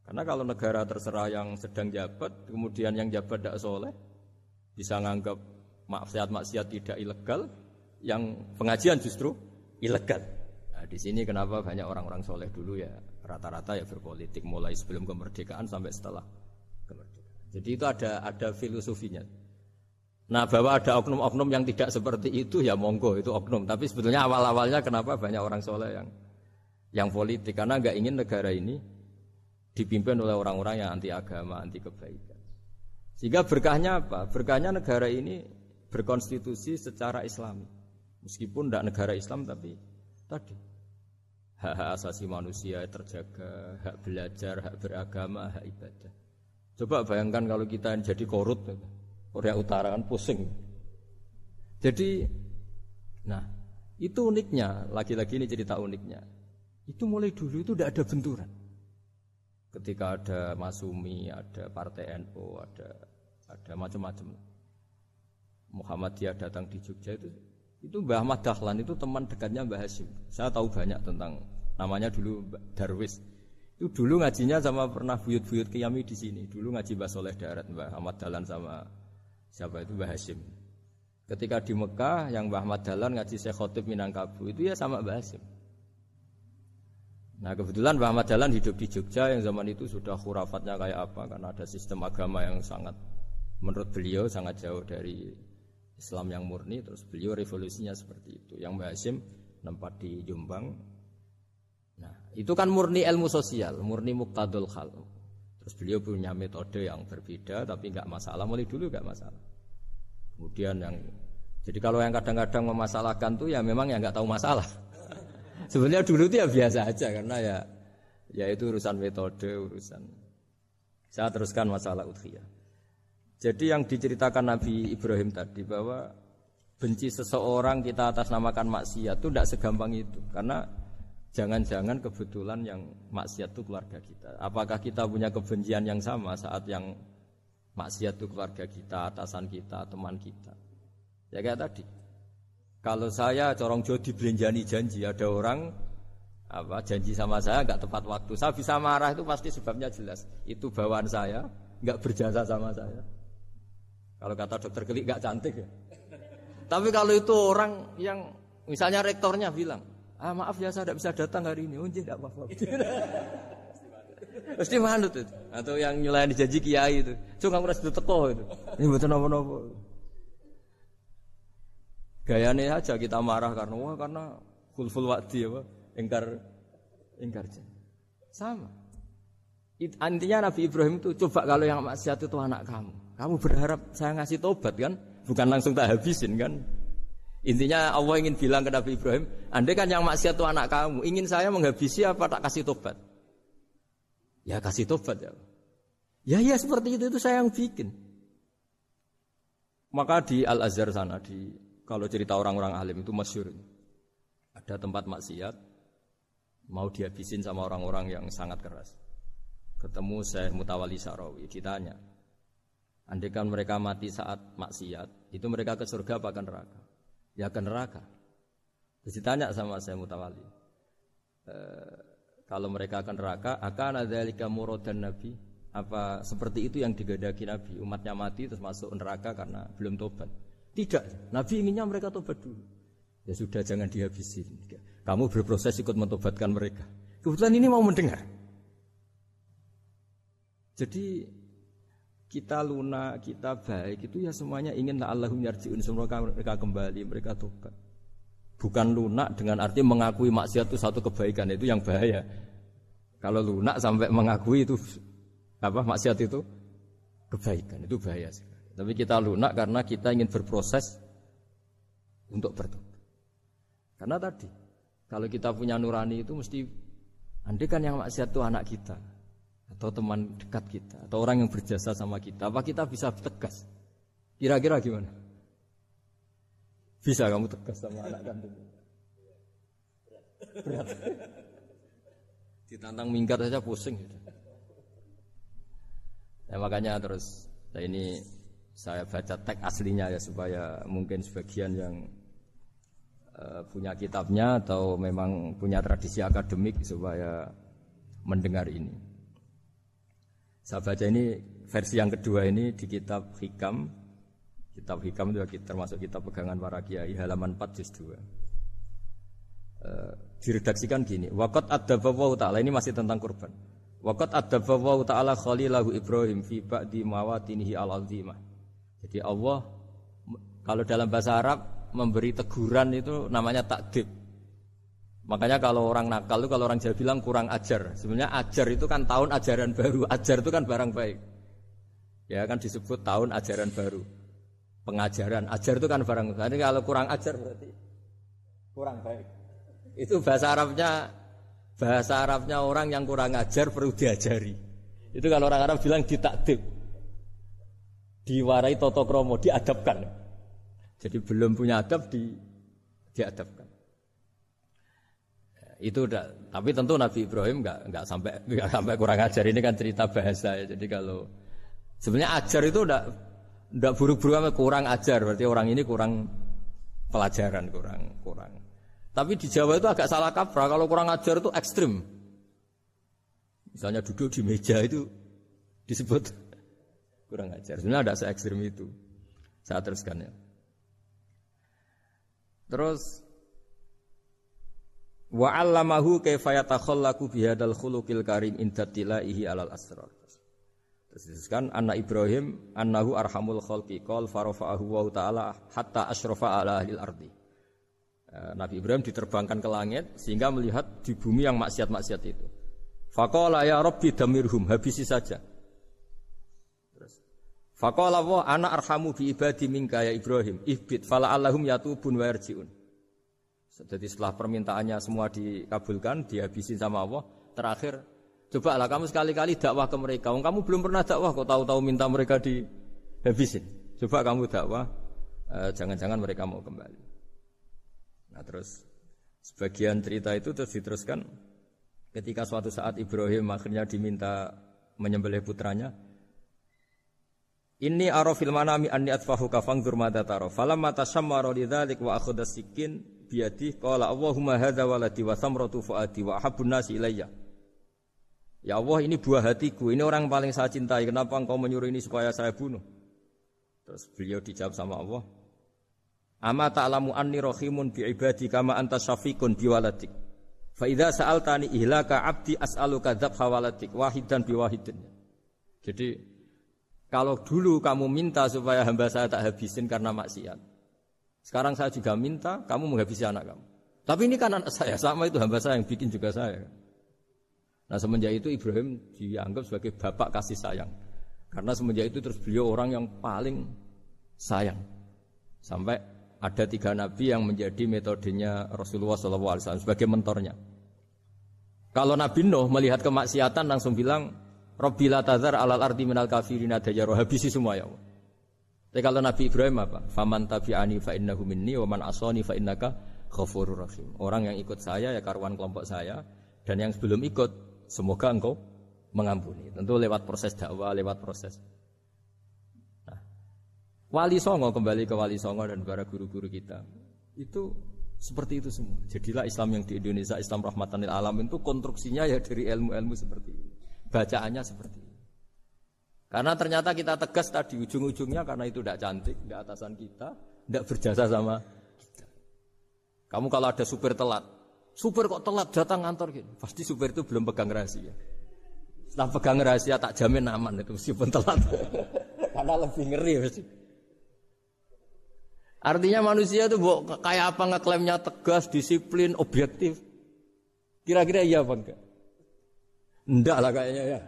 Karena kalau negara terserah yang sedang jabat, kemudian yang jabat tidak soleh, bisa menganggap maksiat-maksiat tidak ilegal, yang pengajian justru ilegal. Nah, di sini kenapa banyak orang-orang soleh dulu ya rata-rata ya berpolitik, mulai sebelum kemerdekaan sampai setelah kemerdekaan. Jadi itu ada ada filosofinya. Nah, bahwa ada oknum-oknum yang tidak seperti itu ya monggo, itu oknum. Tapi sebetulnya awal-awalnya kenapa banyak orang soleh yang yang politik, karena nggak ingin negara ini dipimpin oleh orang-orang yang anti agama, anti kebaikan. Sehingga berkahnya apa? Berkahnya negara ini berkonstitusi secara Islami. Meskipun tidak negara Islam, tapi tadi hak-hak asasi manusia terjaga, hak belajar, hak beragama, hak ibadah. Coba bayangkan kalau kita jadi korut, Korea Utara kan pusing. Jadi, nah itu uniknya, lagi-lagi ini cerita uniknya. Itu mulai dulu itu tidak ada benturan. Ketika ada Masumi, ada Partai N U, ada ada macam-macam. Muhammadiyah datang di Jogja itu, itu Mbah Ahmad Dahlan itu teman dekatnya Mbah Hasyim. Saya tahu banyak tentang namanya dulu Darwis. Itu dulu ngajinya sama pernah buyut-buyut kiai di sini. Dulu ngaji Mbah Soleh Darat, Mbah Ahmad Dahlan sama siapa itu Mbah Hasyim. Ketika di Mekah yang Mbah Ahmad Dahlan ngaji Syekh Khotib Minangkabau itu ya sama Mbah Hasyim. Nah kebetulan Mbah Ahmad Dahlan hidup di Jogja yang zaman itu sudah khurafatnya kayak apa, karena ada sistem agama yang sangat menurut beliau sangat jauh dari Islam yang murni. Terus beliau revolusinya seperti itu, yang Mbah Hasyim nempat di Jombang. Nah itu kan murni ilmu sosial, murni muktadul khal. Terus beliau punya metode yang berbeda tapi gak masalah, mulai dulu gak masalah. Kemudian yang jadi kalau yang kadang-kadang memasalahkan tuh ya memang yang nggak tahu masalah. Sebenarnya dulu itu ya biasa aja karena ya ya itu urusan metode, urusan. Saya teruskan masalah udhiyah. Jadi yang diceritakan Nabi Ibrahim tadi bahwa benci seseorang kita atasnamakan maksiat itu tidak segampang itu, karena jangan-jangan kebetulan yang maksiat itu keluarga kita. Apakah kita punya kebencian yang sama saat yang maksiat itu keluarga kita, atasan kita, teman kita? Ya kayak tadi, kalau saya corong jodi belenjani janji, ada orang apa janji sama saya nggak tepat waktu, saya bisa marah itu pasti sebabnya jelas, itu bawaan saya, nggak berjasa sama saya. Kalau kata dokter Kelik nggak cantik ya. Tapi kalau itu orang yang misalnya rektornya bilang, ah maaf ya saya nggak bisa datang hari ini, unjir nggak apa-apa. Pasti manut itu, atau yang nyelain janji kiai itu, cuma kamu harus ditekoh itu, ini betul nopo-nopo. Gayanya aja kita marah karena wah karena kulful wakti apa engkar engkar sama. It, intinya Nabi Ibrahim itu coba kalau yang maksiat itu anak kamu, kamu berharap saya ngasih tobat kan, bukan langsung tak habisin kan. Intinya Allah ingin bilang ke Nabi Ibrahim, andai kan yang maksiat itu anak kamu, ingin saya menghabisi apa tak kasih tobat? Ya kasih tobat ya. Ya ya seperti itu itu saya yang bikin. Maka di Al-Azhar sana di kalau cerita orang-orang alim itu masyhur. Ada tempat maksiat mau dihabisin sama orang-orang yang sangat keras. Ketemu Syekh Mutawalli Sarawi, ditanya, andaikan mereka mati saat maksiat, itu mereka ke surga apa ke neraka? Ya ke neraka. Terus ditanya sama Syekh Mutawalli, e, kalau mereka ke neraka, akan ada dzalika muradan Nabi? Apa seperti itu yang digadaki Nabi? Umatnya mati terus masuk neraka karena belum tobat. Tidak, Nabi inginnya mereka tobat dulu. Ya sudah, jangan dihabisin. Kamu berproses ikut mentobatkan mereka. Kebetulan ini mau mendengar. Jadi kita lunak, kita baik, itu ya semuanya ingin la'allahum yarji'un, semoga mereka kembali, mereka tobat. Bukan lunak dengan arti mengakui maksiat itu satu kebaikan, itu yang bahaya. Kalau lunak sampai mengakui itu apa maksiat itu kebaikan, itu bahaya sih. Tapi kita lunak karena kita ingin berproses untuk bertobat. Karena tadi, kalau kita punya nurani itu mesti, andai kan yang maksiat itu anak kita, atau teman dekat kita, atau orang yang berjasa sama kita, apa kita bisa tegas? Kira-kira gimana? Bisa kamu tegas sama anak kandung? Berat. Ditantang minggat saja pusing. Ya makanya terus, nah ini saya baca teks aslinya ya supaya mungkin sebagian yang uh, punya kitabnya atau memang punya tradisi akademik supaya mendengar ini. Saya baca ini versi yang kedua ini di Kitab Hikam. Kitab Hikam itu termasuk kitab pegangan para kiai halaman empat juz dua. Uh, diredaksikan gini, waqad adzabahu ta'ala, ini masih tentang kurban. Waqad adzabahu ta'ala khalilahu Ibrahim fi ba'di mawatinihi al-azimah. Jadi Allah kalau dalam bahasa Arab memberi teguran itu namanya takdib. Makanya kalau orang nakal itu kalau orang Jawa bilang kurang ajar. Sebenarnya ajar itu kan tahun ajaran baru. Ajar itu kan barang baik. Ya kan disebut tahun ajaran baru. Pengajaran, ajar itu kan barang baik. Jadi kalau kurang ajar berarti kurang baik. Itu bahasa Arabnya bahasa Arabnya orang yang kurang ajar perlu diajari. Itu kalau orang Arab bilang ditakdib. Diwarai toto kromo, diadabkan. Jadi belum punya adab di diadabkan. Itu udah, tapi tentu Nabi Ibrahim enggak enggak sampai enggak sampai kurang ajar, ini kan cerita bahasa ya. Jadi kalau sebenarnya ajar itu enggak enggak buruk-buruk amat, kurang ajar berarti orang ini kurang pelajaran, kurang kurang. Tapi di Jawa itu agak salah kaprah, kalau kurang ajar itu ekstrim. Misalnya duduk di meja itu disebut kurang ajar. Sebenarnya tidak se-ekstrim itu. Saya teruskan ya. Terus wa 'allamahu kaifa yatakhallaqu bihadzal khuluqil karim inda tilaihi 'alal asrar. Terus disebutkan anna Ibrahim annahu arhamul khalqi qol farafa'ahu wa ta'ala hatta asrafa 'ala ahlil ardi. Nabi Ibrahim diterbangkan ke langit sehingga melihat di bumi yang maksiat-maksiat itu. Faqala ya rabbi damirhum, habisi saja. Faqala wa ana arhamu bi ibadi minka ya Ibrahim ibid fala allahum yatubun wa yarjiun. Jadi setelah permintaannya semua dikabulkan, dihabisin sama Allah, terakhir cobalah kamu sekali-kali dakwah ke mereka. Wong kamu belum pernah dakwah kok tahu-tahu minta mereka dihabisin. Coba kamu dakwah, e, jangan-jangan mereka mau kembali. Nah terus sebagian cerita itu terus diteruskan ketika suatu saat Ibrahim akhirnya diminta menyembelih putranya. Inni arafil manami anni atfahuka fangdur madza tara falamma tasammara lidzalik wa akhadha sikin biyadi qala Allahumma hadza waladi wa samratu fuadi wa habbun nasi ilayya. Ya Allah, ini buah hatiku, ini orang paling saya cintai, kenapa engkau menyuruh ini supaya saya bunuh? Terus beliau dijawab sama Allah, ama ta'lamu anni rahimun bi ibadi kama anta syafiqun bi waladik fa idza sa'altani ihlaka abdi as'aluka dzabha waladik wahidan bi wahidin. Jadi kalau dulu kamu minta supaya hamba saya tak habisin karena maksiat, sekarang saya juga minta kamu menghabisi anak kamu. Tapi ini kan anak saya, sama itu hamba saya yang bikin juga saya. Nah semenjak itu Ibrahim dianggap sebagai bapak kasih sayang. Karena semenjak itu terus beliau orang yang paling sayang. Sampai ada tiga nabi yang menjadi metodenya Rasulullah shallallahu alaihi wasallam sebagai mentornya. Kalau Nabi Nuh melihat kemaksiatan langsung bilang, Rabbi la tazar alal ardi minal kafirina dayaro, habisi semua ya Allah. Tapi kalau Nabi Ibrahim apa? Faman tabi'ani fa innahu minni wa man asani fa innaka ghafurur rahim. Orang yang ikut saya ya karuan kelompok saya, dan yang sebelum ikut semoga engkau mengampuni. Tentu lewat proses dakwah, lewat proses. Nah, Wali Songo, kembali ke Wali Songo dan para guru-guru kita. Itu seperti itu semua. Jadilah Islam yang di Indonesia, Islam rahmatan lil alamin itu konstruksinya ya dari ilmu-ilmu seperti ini. Bacaannya seperti ini. Karena ternyata kita tegas tadi, ujung-ujungnya karena itu tidak cantik, tidak atasan kita, tidak berjasa sama kita. Kamu kalau ada supir telat, supir kok telat datang kantor gitu, pasti supir itu belum pegang rahasia. Setelah pegang rahasia tak jamin aman itu meskipun telat. Karena lebih ngeri pasti. Artinya manusia itu kayak apa ngeklaimnya tegas, disiplin, objektif. Kira-kira iya apa enggak? Enggak lah kayaknya ya.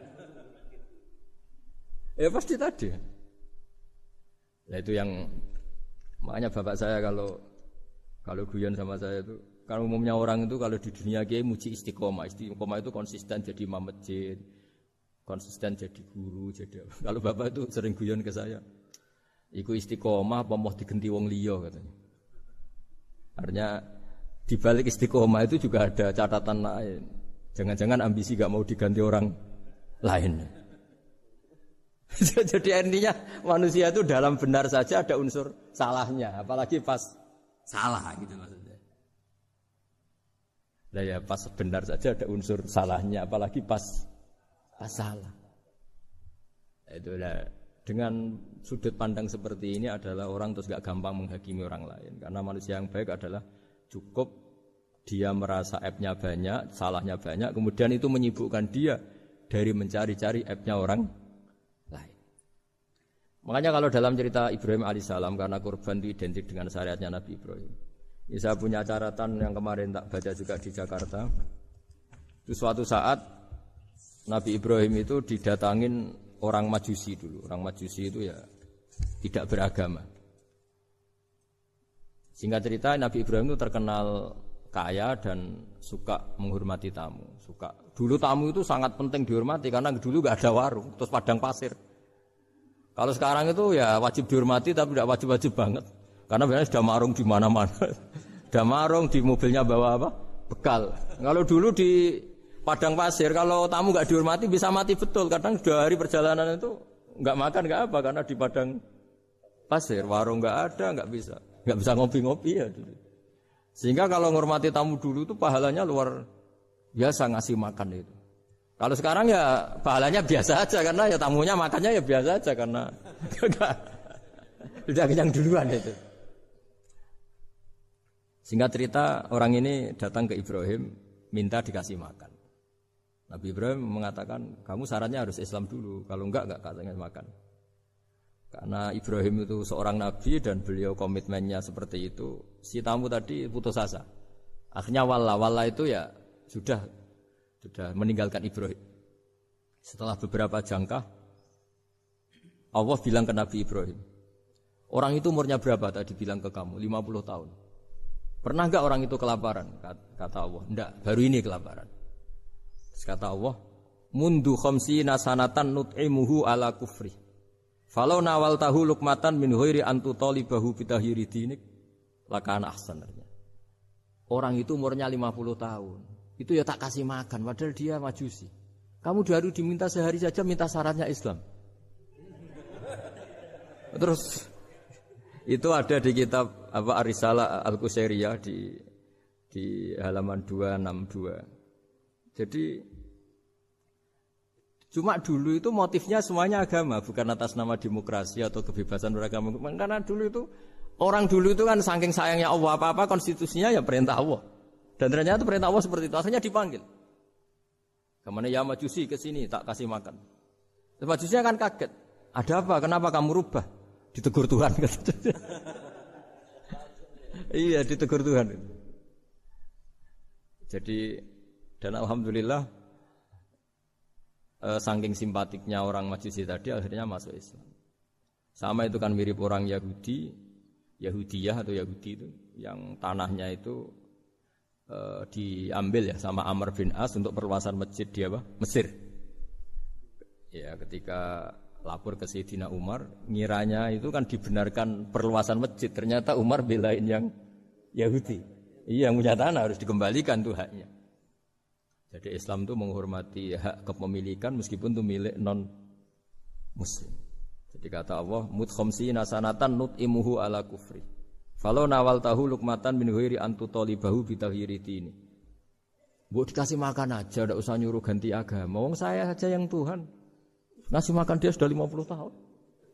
Ya pasti tadi. Nah itu yang makanya bapak saya kalau kalau guyon sama saya itu, kalau umumnya orang itu kalau di dunia kiai muji istiqomah. Istiqomah itu konsisten jadi imam masjid, konsisten jadi guru, jadi kalau bapak itu sering guyon ke saya. Iku istiqomah apa mau digenti wong liya katanya. Artinya di balik istiqomah itu juga ada catatan lain. Jangan-jangan ambisi gak mau diganti orang lain. Jadi artinya manusia itu dalam benar saja ada unsur salahnya, apalagi pas salah gitu maksudnya. Nah ya pas benar saja ada unsur salahnya, apalagi pas pas salah. Itulah dengan sudut pandang seperti ini adalah orang terus gak gampang menghakimi orang lain, karena manusia yang baik adalah cukup dia merasa aibnya banyak, salahnya banyak, kemudian itu menyibukkan dia dari mencari-cari aibnya orang lain. Makanya kalau dalam cerita Ibrahim alaihissalam, karena kurban itu identik dengan syariatnya Nabi Ibrahim. Ini saya punya catatan yang kemarin tak baca juga di Jakarta. Itu suatu saat Nabi Ibrahim itu didatangin orang Majusi dulu. Orang Majusi itu ya tidak beragama. Singkat cerita Nabi Ibrahim itu terkenal kaya dan suka menghormati tamu, suka. Dulu tamu itu sangat penting dihormati karena dulu nggak ada warung, terus padang pasir. Kalau sekarang itu ya wajib dihormati tapi tidak wajib-wajib banget, karena biasanya sudah marung di mana-mana, sudah marung di mobilnya bawa apa? Bekal. Kalau dulu di padang pasir kalau tamu nggak dihormati bisa mati betul. Kadang dua hari perjalanan itu nggak makan nggak apa karena di padang pasir warung nggak ada, nggak bisa, nggak bisa ngopi-ngopi ya dulu. Sehingga kalau menghormati tamu dulu itu pahalanya luar biasa, ngasih makan itu. Kalau sekarang ya pahalanya biasa aja karena ya tamunya makannya ya biasa aja karena sudah kenyang duluan itu. Singkat cerita orang ini datang ke Ibrahim minta dikasih makan. Nabi Ibrahim mengatakan kamu syaratnya harus Islam dulu, kalau enggak enggak kasih makan. Karena Ibrahim itu seorang nabi dan beliau komitmennya seperti itu, si tamu tadi putus asa. Akhirnya walla, walla itu ya sudah sudah meninggalkan Ibrahim. Setelah beberapa jangkah Allah bilang ke Nabi Ibrahim, orang itu umurnya berapa tadi bilang ke kamu? lima puluh tahun. Pernah gak orang itu kelaparan? Kata Allah, enggak, baru ini kelaparan. Terus kata Allah, mundu khamsina sanatan nut'imuhu ala kufri. Falau nawal tahu lukmatan min huiri antu talibahu bitahiri dinik lakana ahsanarnya. Orang itu umurnya lima puluh tahun. Itu ya tak kasih makan, padahal dia majusi. Kamu baru diminta sehari saja minta syaratnya Islam. Terus itu ada di kitab apa Ar-Risalah Al-Qusairiyah di di halaman dua enam dua. Jadi cuma dulu itu motifnya semuanya agama, bukan atas nama demokrasi atau kebebasan beragama. Karena dulu itu, orang dulu itu kan saking sayangnya Allah, apa-apa konstitusinya ya perintah Allah. Dan ternyata itu perintah Allah seperti itu, akhirnya dipanggil. Kemana ya majusi ke sini, tak kasih makan. Dan majusinya kan kaget, ada apa, kenapa kamu rubah? Ditegur Tuhan. Iya, ditegur Tuhan. Jadi, dan Alhamdulillah, saking simpatiknya orang majusi tadi akhirnya masuk Islam. Sama itu kan mirip orang Yahudi, Yahudiyah atau Yahudi itu, yang tanahnya itu e, diambil ya sama Amr bin As untuk perluasan masjid dia apa? Mesir. Ya ketika lapor ke Sayyidina Umar, ngiranya itu kan dibenarkan perluasan masjid, ternyata Umar belain yang Yahudi. Iya, yang punya tanah harus dikembalikan tuh haknya. Jadi Islam itu menghormati hak kepemilikan meskipun itu milik non-muslim. Jadi kata Allah, mut khamsina sanatan nut'imuhu ala kufri. Falau nawal tahu lukmatan min ghairi an tutalibahu bitahhiritini. Bu dikasih makan aja, enggak usah nyuruh ganti agama. Wong saya aja yang Tuhan. Ngasih makan dia sudah lima puluh tahun.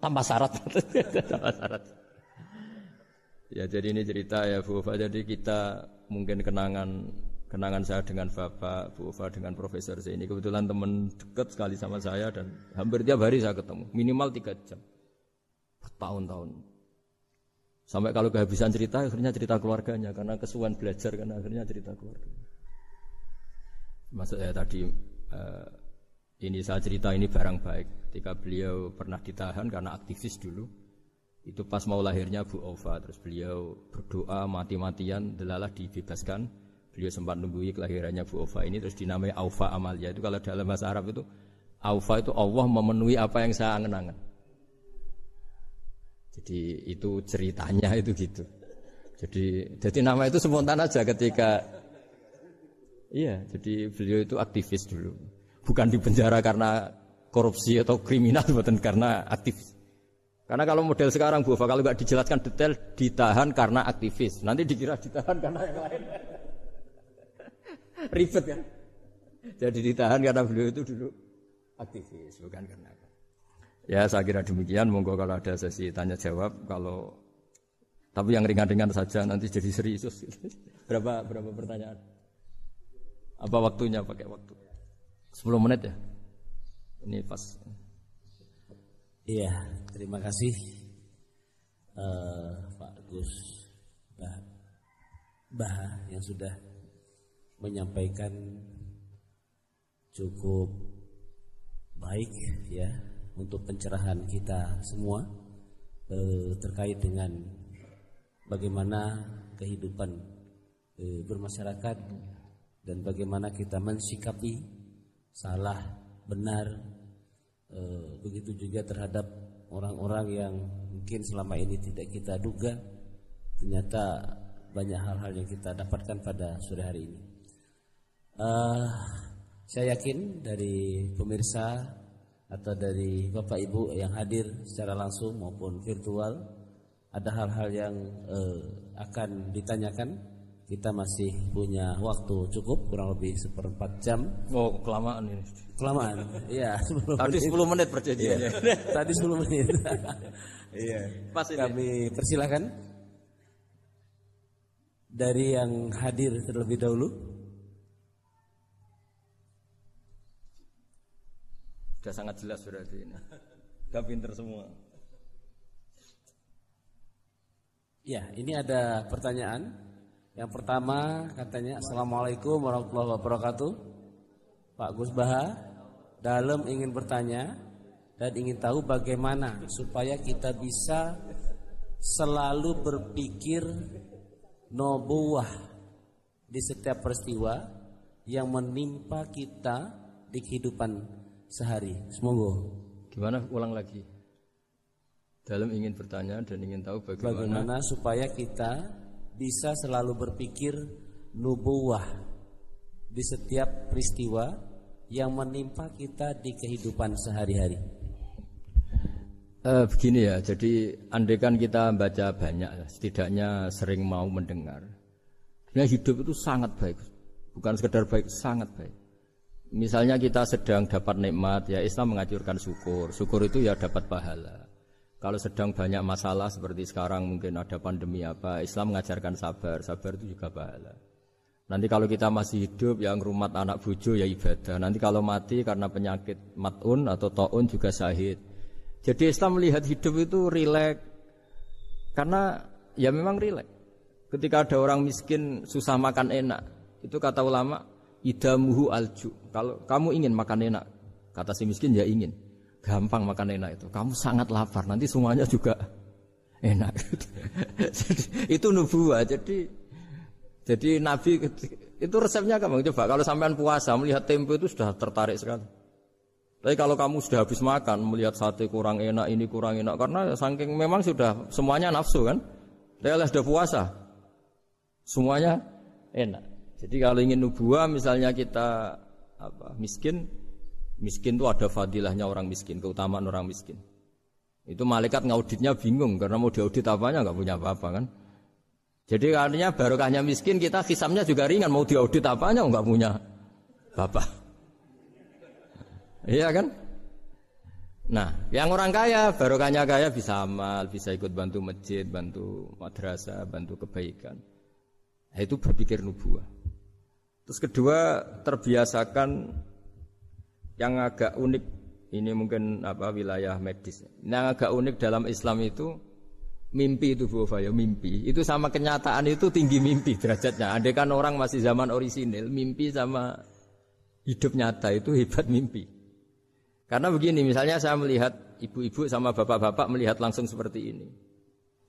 Tambah syarat. Tambah syarat. Ya jadi ini cerita ya Bu Ova. Jadi kita mungkin kenangan Kenangan saya dengan Bapak, Bu Ova, dengan Profesor Zaini. Kebetulan teman dekat sekali sama saya dan hampir tiap hari saya ketemu. Minimal tiga jam. Bertahun-tahun. Sampai kalau kehabisan cerita, akhirnya cerita keluarganya. Karena kesuwan belajar, karena akhirnya cerita keluarga. Maksud saya tadi, uh, ini saya cerita ini barang baik. Ketika beliau pernah ditahan karena aktivis dulu. Itu pas mau lahirnya Bu Ova. Terus beliau berdoa mati-matian, delalah dibebaskan. Beliau sempat nunggui kelahirannya Bu Ova ini, terus dinamai Ova Amalia. Itu kalau dalam bahasa Arab itu Ova itu Allah memenuhi apa yang saya angen-angen. Jadi itu ceritanya itu gitu. Jadi jadi nama itu spontan aja ketika iya, jadi beliau itu aktivis dulu. Bukan dipenjara karena korupsi atau kriminal, bukan karena aktivis. Karena kalau model sekarang Bu Ova kalau enggak dijelaskan detail ditahan karena aktivis. Nanti dikira ditahan karena yang lain. Ribet kan? Jadi ditahan karena beliau itu dulu aktivis, bukan karena apa. Ya saya kira demikian, monggo kalau ada sesi tanya jawab, kalau tapi yang ringan-ringan saja nanti jadi serius. Berapa berapa pertanyaan? Apa waktunya pakai waktu? sepuluh menit ya? Ini pas. Iya, terima kasih uh, Pak Gus Bah, bah yang sudah menyampaikan cukup baik ya untuk pencerahan kita semua eh, terkait dengan bagaimana kehidupan eh, bermasyarakat dan bagaimana kita mensikapi salah benar, eh, begitu juga terhadap orang-orang yang mungkin selama ini tidak kita duga ternyata banyak hal-hal yang kita dapatkan pada sore hari ini. Uh, saya yakin dari pemirsa atau dari Bapak Ibu yang hadir secara langsung maupun virtual ada hal-hal yang uh, akan ditanyakan. Kita masih punya waktu cukup kurang lebih seperempat jam. Oh kelamaan ini. Kelamaan, iya. Tadi sepuluh menit perjanjiannya. Tadi sepuluh menit. Iya. Pas ini. Kami persilakan dari yang hadir terlebih dahulu. Sudah sangat jelas berarti ini. Gak pinter semua. Ya, ini ada pertanyaan. Yang pertama katanya, Assalamualaikum warahmatullahi wabarakatuh. Pak Gus Baha, Dalem ingin bertanya dan ingin tahu bagaimana supaya kita bisa selalu berpikir nubuwah di setiap peristiwa yang menimpa kita di kehidupan sehari. Semoga. Gimana, ulang lagi? Dalam ingin bertanya dan ingin tahu bagaimana, bagaimana supaya kita bisa selalu berpikir nubuwah di setiap peristiwa yang menimpa kita di kehidupan sehari-hari. E, begini ya, jadi andaikan kita baca banyak, setidaknya sering mau mendengar. Nah, hidup itu sangat baik, bukan sekedar baik, sangat baik. Misalnya kita sedang dapat nikmat, ya Islam mengajarkan syukur. Syukur itu ya dapat pahala. Kalau sedang banyak masalah seperti sekarang mungkin ada pandemi apa, Islam mengajarkan sabar, sabar itu juga pahala. Nanti kalau kita masih hidup, yang rumah anak bojo ya ibadah. Nanti kalau mati karena penyakit matun atau taun juga syahid. Jadi Islam melihat hidup itu rileks, karena ya memang rileks. Ketika ada orang miskin susah makan enak, itu kata ulama idamuhu alju. Kalau kamu ingin makan enak, kata si miskin ya ingin. Gampang makan enak itu. Kamu sangat lapar, nanti semuanya juga enak. Jadi, itu nubuah. Jadi Jadi Nabi itu resepnya gampang. Coba kalau sampean puasa melihat tempe itu sudah tertarik sekali. Tapi kalau kamu sudah habis makan melihat sate kurang enak, ini kurang enak, karena saking memang sudah semuanya nafsu kan. Kalau sudah puasa semuanya enak. Jadi kalau ingin nubuah misalnya kita apa, miskin, miskin itu ada fadilahnya orang miskin, keutamaan orang miskin. Itu malaikat ngauditnya bingung karena mau diaudit apanya, nggak punya apa-apa kan. Jadi artinya barokahnya miskin, kita hisabnya juga ringan. Mau diaudit apanya, enggak punya bapak. Iya kan? Nah, yang orang kaya, barokahnya kaya bisa amal, bisa ikut bantu masjid, bantu madrasah, bantu kebaikan. Nah, itu berpikir nubuah. Terus kedua, terbiasakan yang agak unik. Ini mungkin apa wilayah medis. Yang agak unik dalam Islam itu, mimpi itu Bu Ova ya, mimpi itu sama kenyataan itu tinggi mimpi derajatnya. Andai kan orang masih zaman orisinil, mimpi sama hidup nyata itu hebat mimpi. Karena begini, misalnya saya melihat ibu-ibu sama bapak-bapak melihat langsung seperti ini,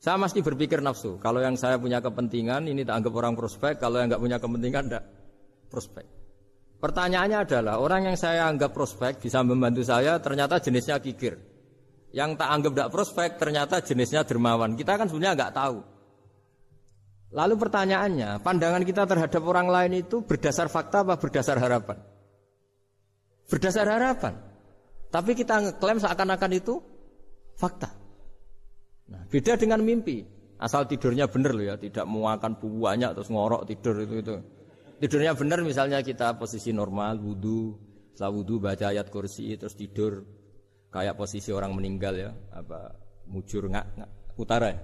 saya masih berpikir nafsu. Kalau yang saya punya kepentingan ini tak anggap orang prospek, kalau yang nggak punya kepentingan tidak prospek. Pertanyaannya adalah orang yang saya anggap prospek bisa membantu saya ternyata jenisnya kikir. Yang tak anggap tidak prospek ternyata jenisnya dermawan. Kita kan sebenarnya nggak tahu. Lalu pertanyaannya, pandangan kita terhadap orang lain itu berdasar fakta apa berdasar harapan? Berdasar harapan. Tapi kita ngeklaim seakan-akan itu fakta. Nah, beda dengan mimpi. Asal tidurnya benar loh ya, tidak muakan banyak terus ngorok tidur itu itu. Tidurnya benar, misalnya kita posisi normal, wudu, setelah wudu baca ayat kursi terus tidur. Kayak posisi orang meninggal ya, apa mujur ngak, ngak utara ya?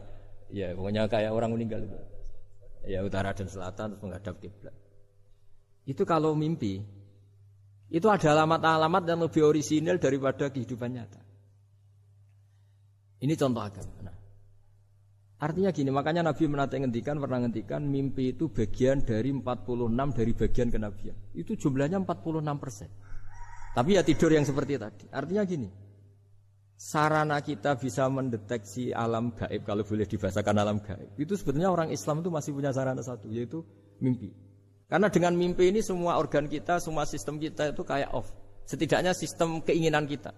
Ya, pokoknya kayak orang meninggal itu. Ya, utara dan selatan terus menghadap kiblat. Itu kalau mimpi. Itu ada alamat-alamat yang lebih orisinil daripada kehidupan nyata. Ini contoh agama. Nah, artinya gini, makanya Nabi menata ngendikan, pernah ngendikan mimpi itu bagian dari empat puluh enam dari bagian kenabian. Itu jumlahnya empat puluh enam persen. Tapi ya tidur yang seperti tadi. Artinya gini, sarana kita bisa mendeteksi alam gaib, kalau boleh dibahasakan alam gaib, itu sebenarnya orang Islam itu masih punya sarana satu, yaitu mimpi. Karena dengan mimpi ini semua organ kita, semua sistem kita itu kayak off. Setidaknya sistem keinginan kita.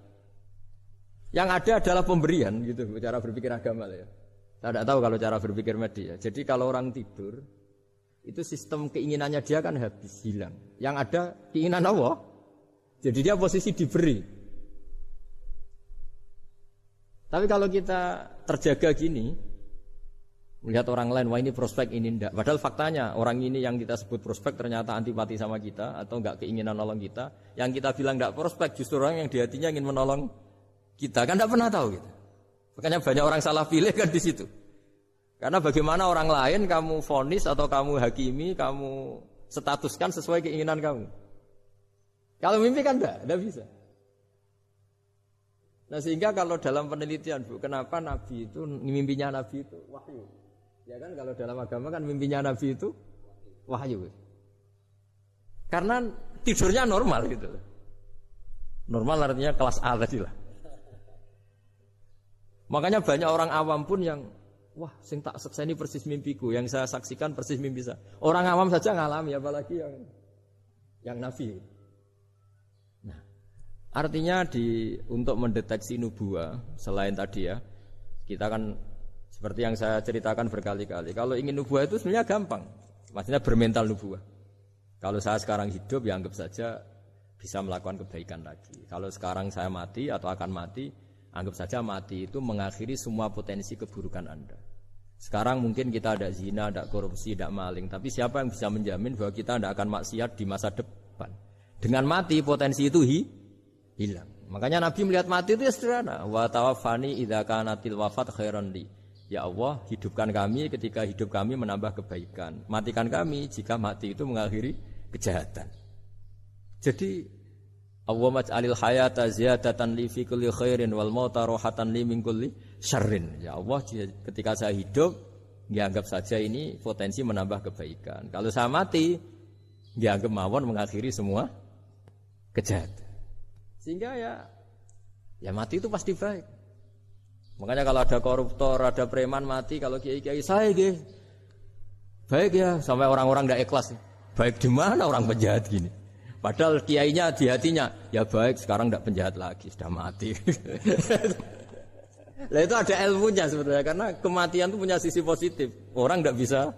Yang ada adalah pemberian gitu, cara berpikir agama ya. Saya tidak tahu kalau cara berpikir media. Jadi kalau orang tidur, itu sistem keinginannya dia kan habis, hilang. Yang ada keinginan Allah. Jadi dia posisi diberi. Tapi kalau kita terjaga gini, melihat orang lain, wah ini prospek, ini ndak. Padahal faktanya orang ini yang kita sebut prospek ternyata antipati sama kita atau enggak keinginan nolong kita. Yang kita bilang enggak prospek justru orang yang di hatinya ingin menolong kita. Kan enggak pernah tahu gitu. Makanya banyak orang salah pilih kan di situ. Karena bagaimana orang lain kamu vonis atau kamu hakimi, kamu statuskan sesuai keinginan kamu. Kalau mimpi kan enggak, enggak bisa. Nah sehingga kalau dalam penelitian Bu, kenapa Nabi itu, mimpinya Nabi itu wahyu. Ya kan kalau dalam agama kan mimpinya Nabi itu wahyu. Karena tidurnya normal gitu. Normal artinya kelas A tadi lah. Makanya banyak orang awam pun yang wah, sing tak sekseni persis mimpiku, yang saya saksikan persis mimpi saya. Orang awam saja ngalami, apalagi yang yang nabi. Nah, artinya di untuk mendeteksi nubuah selain tadi ya, kita kan seperti yang saya ceritakan berkali-kali. Kalau ingin nubuah itu sebenarnya gampang, maksudnya bermental nubuah. Kalau saya sekarang hidup, ya anggap saja bisa melakukan kebaikan lagi. Kalau sekarang saya mati atau akan mati, anggap saja mati itu mengakhiri semua potensi keburukan Anda. Sekarang mungkin kita ada zina, ada korupsi, ada maling. Tapi siapa yang bisa menjamin bahwa kita tidak akan maksiat di masa depan? Dengan mati potensi itu hi, hilang. Makanya Nabi melihat mati itu ya sederhana. Wa tawaffani idza kanatil wafat khairan li. Ya Allah, hidupkan kami ketika hidup kami menambah kebaikan. Matikan kami jika mati itu mengakhiri kejahatan. Jadi Allahumma ij'alil hayata ziyadatan li fi kulli khairin wal mauta rohatan li min kulli syarrin. Ya Allah, ketika saya hidup, dianggap saja ini potensi menambah kebaikan. Kalau saya mati, dianggap mawon mengakhiri semua kejahatan. Sehingga ya, ya mati itu pasti baik. Makanya kalau ada koruptor, ada preman mati, kalau kiai-kiai saya gih, baik ya, sampai orang-orang tidak ikhlas. Baik di mana orang penjahat gini? Padahal kiainya di hatinya, ya baik sekarang tidak penjahat lagi, sudah mati. Nah itu ada ilmunya sebenarnya, karena kematian itu punya sisi positif. Orang tidak bisa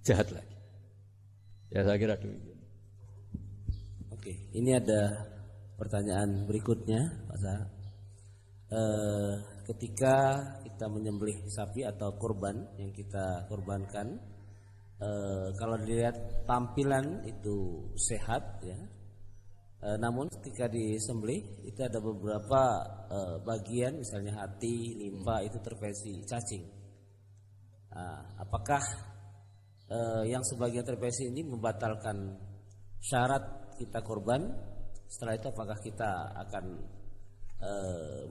jahat lagi. Ya saya kira demikian. Oke, ini ada pertanyaan berikutnya, Pak Sarah. E, ketika kita menyembelih sapi atau kurban yang kita kurbankan, e, kalau dilihat tampilan itu sehat, ya. E, namun ketika disembelih itu ada beberapa e, bagian, misalnya hati, limpa, hmm. itu terpesi cacing. Nah, apakah e, yang sebagian terpesi ini membatalkan syarat kita kurban? Setelah itu apakah kita akan e,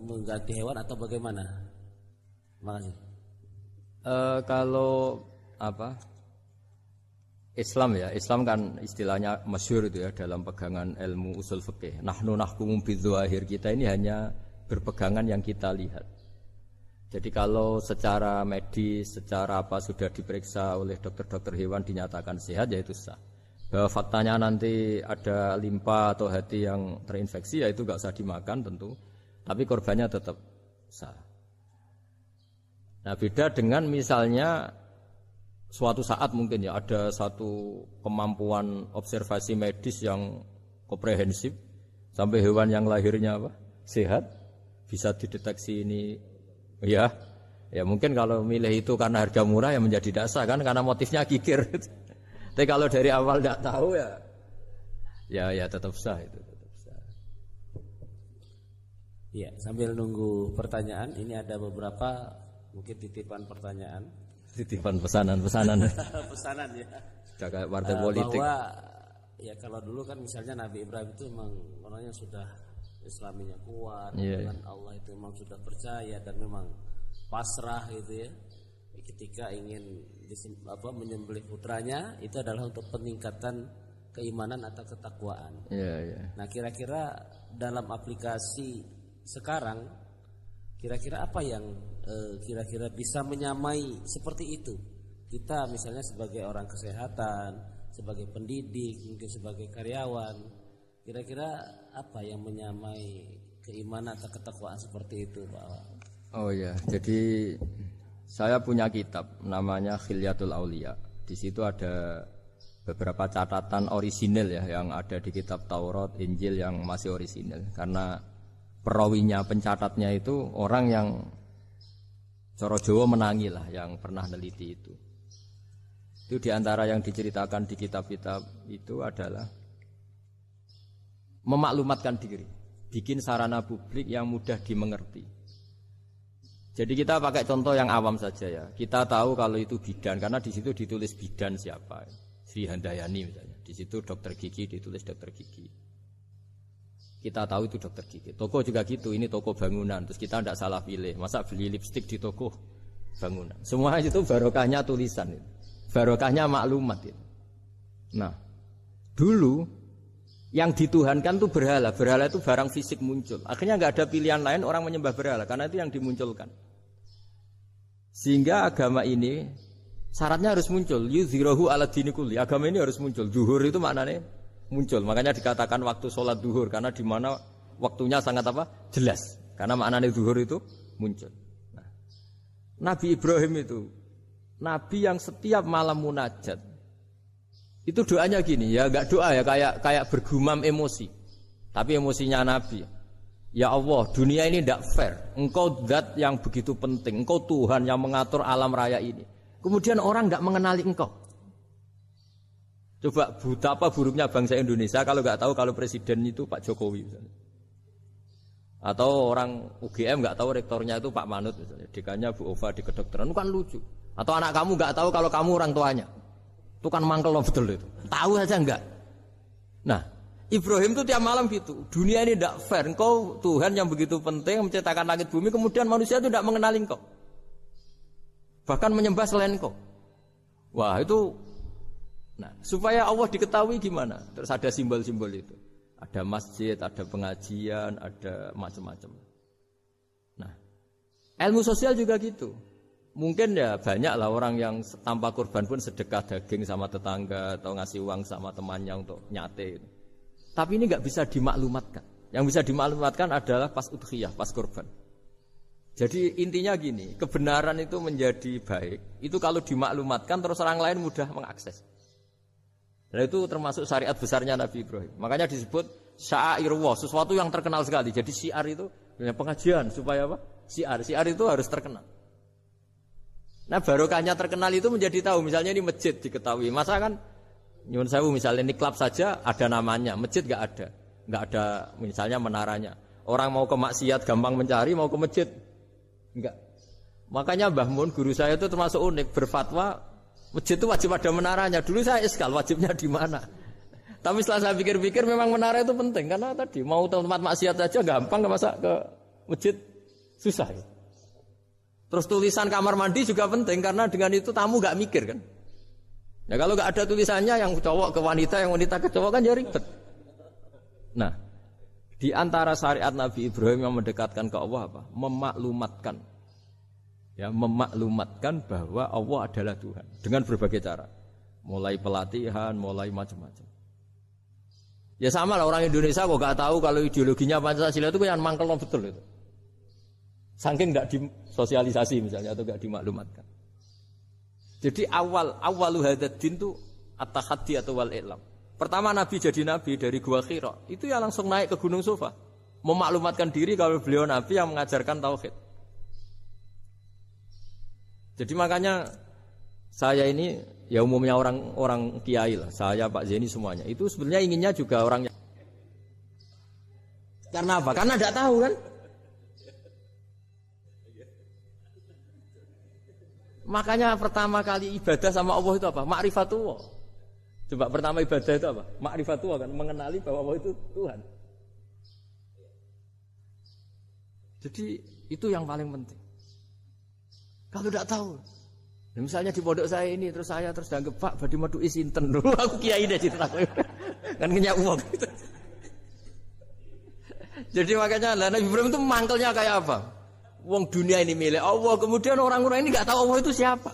mengganti hewan atau bagaimana? Makasih. E, kalau apa Islam ya, Islam kan istilahnya masyhur itu ya dalam pegangan ilmu usul fikih. Nahnu nahkumu bidzahir, kita ini hanya berpegangan yang kita lihat. Jadi kalau secara medis, secara apa sudah diperiksa oleh dokter-dokter hewan dinyatakan sehat, yaitu sah. Bahwa faktanya nanti ada limpa atau hati yang terinfeksi, ya itu gak usah dimakan tentu, tapi korbannya tetap sah. Nah beda dengan misalnya suatu saat mungkin ya ada satu kemampuan observasi medis yang komprehensif sampai hewan yang lahirnya apa sehat bisa dideteksi ini ya, ya mungkin kalau milih itu karena harga murah ya menjadi tidak sah kan, karena motifnya kikir. Tapi kalau dari awal tidak tahu ya, ya ya tetap sah itu, tetap sah. Ya, sambil nunggu pertanyaan, ini ada beberapa mungkin titipan pertanyaan, titipan pesanan, pesanan, pesanan ya. Kayak partai uh, politik. Bahwa ya kalau dulu kan misalnya Nabi Ibrahim itu memang orangnya sudah Islaminya kuat, yeah, dengan Allah itu memang sudah percaya dan memang pasrah gitu ya. Ketika ingin disim, apa, menyembelih putranya itu adalah untuk peningkatan keimanan atau ketakwaan. Yeah, yeah. Nah, kira-kira dalam aplikasi sekarang, kira-kira apa yang eh, kira-kira bisa menyamai seperti itu? Kita misalnya sebagai orang kesehatan, sebagai pendidik, mungkin sebagai karyawan, kira-kira apa yang menyamai keimanan atau ketakwaan seperti itu, Pak? Oh ya, yeah. Jadi saya punya kitab namanya Khilyatul Aulia. Di situ ada beberapa catatan orisinal ya yang ada di kitab Taurat, Injil yang masih orisinal. Karena perawinya, pencatatnya itu orang yang coro Jawa menangi lah yang pernah neliti itu. Itu diantara yang diceritakan di kitab-kitab itu adalah memaklumatkan diri, bikin sarana publik yang mudah dimengerti. Jadi kita pakai contoh yang awam saja ya. Kita tahu kalau itu bidan karena di situ ditulis bidan siapa, Sri Handayani misalnya. Di situ dokter gigi ditulis dokter gigi. Kita tahu itu dokter gigi. Toko juga gitu, ini toko bangunan. Terus kita tidak salah pilih. Masa beli lipstik di toko bangunan. Semua itu barokahnya tulisan itu. Barokahnya maklumat itu. Nah, dulu Yang dituhankan itu berhala, berhala itu barang fisik muncul. Akhirnya nggak ada pilihan lain orang menyembah berhala, karena itu yang dimunculkan. Sehingga agama ini syaratnya harus muncul. Yuzhirahu ala dini kulli. Agama ini harus muncul. Zuhur itu maknanya muncul. Makanya dikatakan waktu sholat zuhur, karena di mana waktunya sangat apa? Jelas. Karena maknanya zuhur itu muncul. Nah, Nabi Ibrahim itu nabi yang setiap malam munajat. Itu doanya gini, ya enggak doa ya, kayak kayak bergumam emosi. Tapi emosinya Nabi. Ya Allah, dunia ini tidak fair. Engkau zat yang begitu penting. Engkau Tuhan yang mengatur alam raya ini. Kemudian orang tidak mengenali engkau. Coba betapa buruknya bangsa Indonesia kalau nggak tahu kalau presiden itu Pak Jokowi misalnya. Atau orang U G M nggak tahu rektornya itu Pak Manut misalnya. Dekannya Bu Ova di kedokteran, bukan lucu. Atau anak kamu nggak tahu kalau kamu orang tuanya. Itu kan mangkel loh betul itu. Tahu saja enggak. Nah, Ibrahim itu tiap malam gitu. Dunia ini tidak fair. Engkau Tuhan yang begitu penting menciptakan langit bumi. Kemudian manusia itu tidak mengenali engkau. Bahkan menyembah selain engkau. Wah itu. Nah, supaya Allah diketahui gimana? Terus ada simbol-simbol itu. Ada masjid, ada pengajian, ada macam-macam. Nah, ilmu sosial juga gitu. Mungkin ya banyaklah orang yang tanpa kurban pun sedekah daging sama tetangga atau ngasih uang sama temannya untuk nyate. Tapi ini nggak bisa dimaklumatkan. Yang bisa dimaklumatkan adalah pas udhiyah, pas kurban. Jadi intinya gini, kebenaran itu menjadi baik itu kalau dimaklumatkan terus orang lain mudah mengakses. Dan itu termasuk syariat besarnya Nabi Ibrahim. Makanya disebut sya'irullah, sesuatu yang terkenal sekali. Jadi syiar itu pengajian supaya apa? Syiar, syiar itu harus terkenal. Nah barokahnya terkenal itu menjadi tahu. Misalnya ini masjid diketahui. Masa kan nyuwun sewu misalnya ini klub saja ada namanya, masjid nggak ada, nggak ada misalnya menaranya. Orang mau ke maksiat gampang mencari, mau ke masjid nggak. Makanya Mbah Mun guru saya itu termasuk unik, berfatwa masjid itu wajib ada menaranya. Dulu saya iskal wajibnya di mana. Tapi setelah saya pikir-pikir memang menara itu penting karena tadi mau tempat maksiat saja gampang, nggak masa ke masjid susah. Ya? Terus tulisan kamar mandi juga penting karena dengan itu tamu gak mikir kan. Ya kalau gak ada tulisannya yang cowok ke wanita, yang wanita ke cowok kan ya ribet. Nah, di antara syariat Nabi Ibrahim yang mendekatkan ke Allah apa? Memaklumatkan. Ya, memaklumatkan bahwa Allah adalah Tuhan dengan berbagai cara. Mulai pelatihan, mulai macam-macam. Ya sama lah orang Indonesia kok gak tahu kalau ideologinya Pancasila itu yang mangkel betul itu. Saking tidak disosialisasi misalnya atau tidak dimaklumatkan. Jadi awal awalu hadatin itu at-tahaddi atau wal-i'lam. Pertama Nabi jadi Nabi dari Gua Hira itu ya langsung naik ke Gunung Sofa, memaklumatkan diri kalau beliau Nabi yang mengajarkan tauhid. Jadi makanya saya ini ya umumnya orang-orang kiai lah, saya Pak Zaini semuanya itu sebenarnya inginnya juga orang yang... Karena apa? Karena tidak tahu kan. Makanya pertama kali ibadah sama Allah itu apa? Ma'rifatullah. Coba pertama ibadah itu apa? Ma'rifatullah kan, mengenali bahwa Allah itu Tuhan. Jadi itu yang paling penting. Kalau tidak tahu, nah, misalnya di pondok saya ini terus saya terus dianggap Pak Badi Madu Isinten dulu, aku kiai deh cerita aku kan ngenyak uang. Jadi makanya Nabi Ibrahim itu mangkelnya kayak apa? Wong dunia ini milik Allah, kemudian orang-orang ini nggak tahu Allah itu siapa.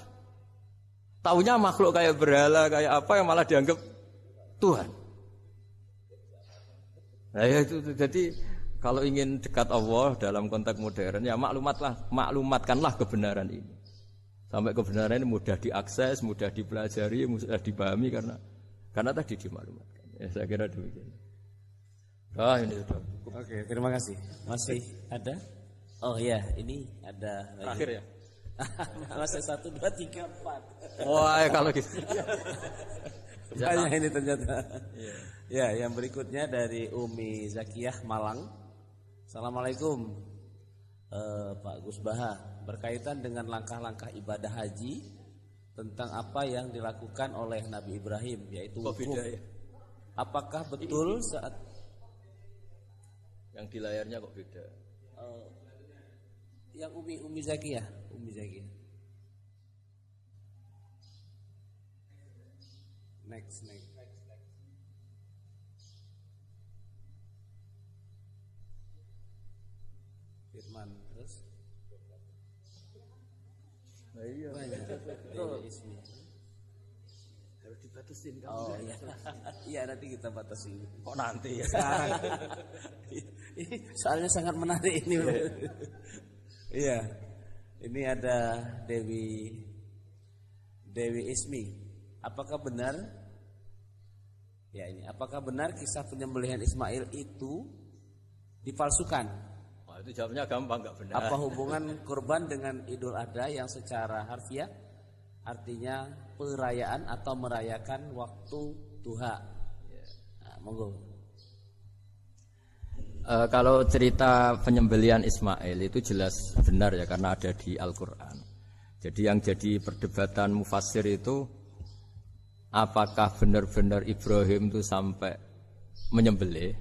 Taunya makhluk kayak berhala, kayak apa yang malah dianggap Tuhan. Nah ya itu, jadi kalau ingin dekat Allah dalam konteks modern ya maklumatlah, maklumatkanlah kebenaran ini. Sampai kebenaran ini mudah diakses, mudah dipelajari, mudah dipahami karena karena tadi dimaklumatkan. Ya, saya kira demikian. Ah ini sudah. Oke, terima kasih. Masih ada? Oh ya, ini ada terakhir ya. Masih satu, dua, tiga, empat. Wah, kalau gitu. Banyak ini ternyata. Yeah. Ya, yang berikutnya dari Umi Zakiyah Malang. Assalamualaikum, eh, Pak Gus Baha. Berkaitan dengan langkah-langkah ibadah haji tentang apa yang dilakukan oleh Nabi Ibrahim, yaitu wukuf. Apakah betul saat yang di layarnya kok beda? Eh, Yang Umi Umi Zakiyah, Umi Zakiyah. Next, next. Firman terus nah, iya. Banyak ismi harus dibatasin kamu. Oh iya. Iya nanti kita batasin. Kok nanti ya sekarang. Ini soalnya sangat menarik ini. Iya. Ini ada Dewi Dewi Ismi. Apakah benar? Ya ini. Apakah benar kisah penyembelihan Ismail itu dipalsukan? Wah, itu jawabnya gampang, nggak benar. Apa hubungan kurban dengan Idul Adha yang secara harfiah artinya perayaan atau merayakan waktu duha? Nah, monggo. Uh, kalau cerita penyembelian Ismail itu jelas benar ya karena ada di Al-Quran. Jadi yang jadi perdebatan mufassir itu apakah benar-benar Ibrahim itu sampai menyembelih,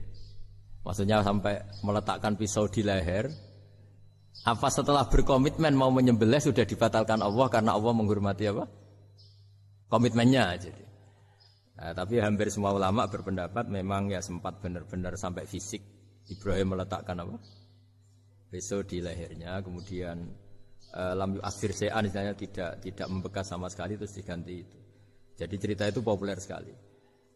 maksudnya sampai meletakkan pisau di leher, apa setelah berkomitmen mau menyembelih sudah dibatalkan Allah karena Allah menghormati apa? Komitmennya. Jadi nah, tapi hampir semua ulama berpendapat memang ya sempat benar-benar sampai fisik Ibrahim meletakkan apa? Pisau di lehernya, kemudian eh, lam yu'athir syai'an misalnya tidak tidak membekas sama sekali terus diganti itu. Jadi cerita itu populer sekali.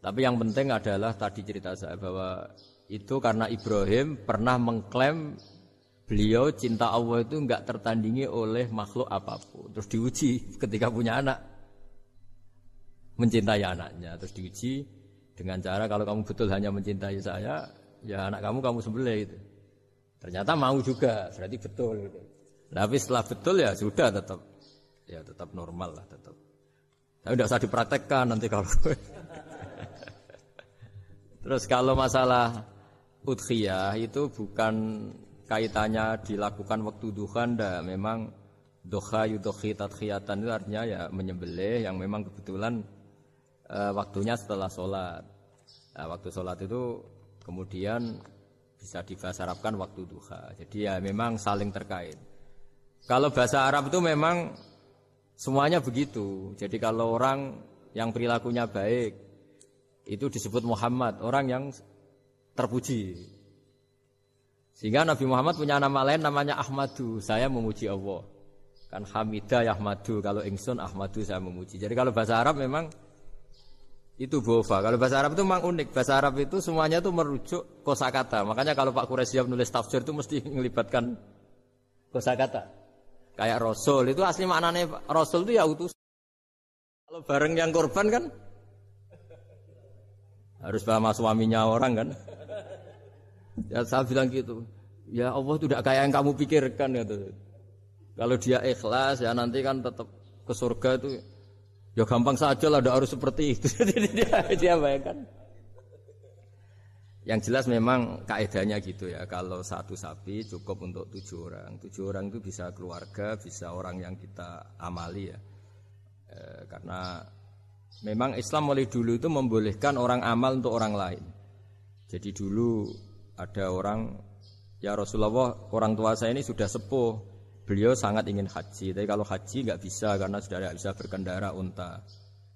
Tapi yang penting adalah tadi cerita saya bahwa itu karena Ibrahim pernah mengklaim beliau cinta Allah itu enggak tertandingi oleh makhluk apapun. Terus diuji ketika punya anak, mencintai anaknya. Terus diuji dengan cara kalau kamu betul hanya mencintai saya, ya anak kamu kamu sembelih gitu. Ternyata mau juga, berarti betul. Tapi setelah betul ya sudah tetap, ya tetap normal lah tetap. Tapi tidak usah dipraktekkan nanti kalau. Terus kalau masalah udhiyah itu bukan kaitannya dilakukan waktu duha, ndak. Memang duha yudhi tadhiyatan itu artinya ya menyembelih yang memang kebetulan uh, waktunya setelah sholat. Nah, waktu sholat itu kemudian bisa dibahasa Arabkan waktu duha. Jadi ya memang saling terkait. Kalau bahasa Arab itu memang semuanya begitu. Jadi kalau orang yang perilakunya baik itu disebut Muhammad, orang yang terpuji. Sehingga Nabi Muhammad punya nama lain namanya Ahmadu, saya memuji Allah. Kan Hamidah ya Ahmadu, kalau ingsun Ahmadu saya memuji. Jadi kalau bahasa Arab memang itu Bova. Kalau bahasa Arab itu memang unik. Bahasa Arab itu semuanya itu merujuk kosakata. Makanya kalau Pak Quraish Shihab nulis tafsir itu mesti melibatkan kosakata. Kayak Rasul itu asli maknanya Rasul itu ya utusan. Kalau bareng yang korban kan harus sama suaminya orang kan. Ya saya bilang gitu. Ya Allah tidak kayak yang kamu pikirkan gitu. Kalau dia ikhlas ya nanti kan tetap ke surga itu. Ya gampang saja lah, tidak harus seperti itu. dia, dia bayangkan. Yang jelas memang kaedahnya gitu ya. Kalau satu sapi cukup untuk tujuh orang. Tujuh orang itu bisa keluarga, bisa orang yang kita amali ya. E, karena memang Islam mulai dulu itu membolehkan orang amal untuk orang lain. Jadi dulu ada orang, ya Rasulullah orang tua saya ini sudah sepuh. Beliau sangat ingin haji, tapi kalau haji enggak bisa karena sudah tidak bisa berkendara unta.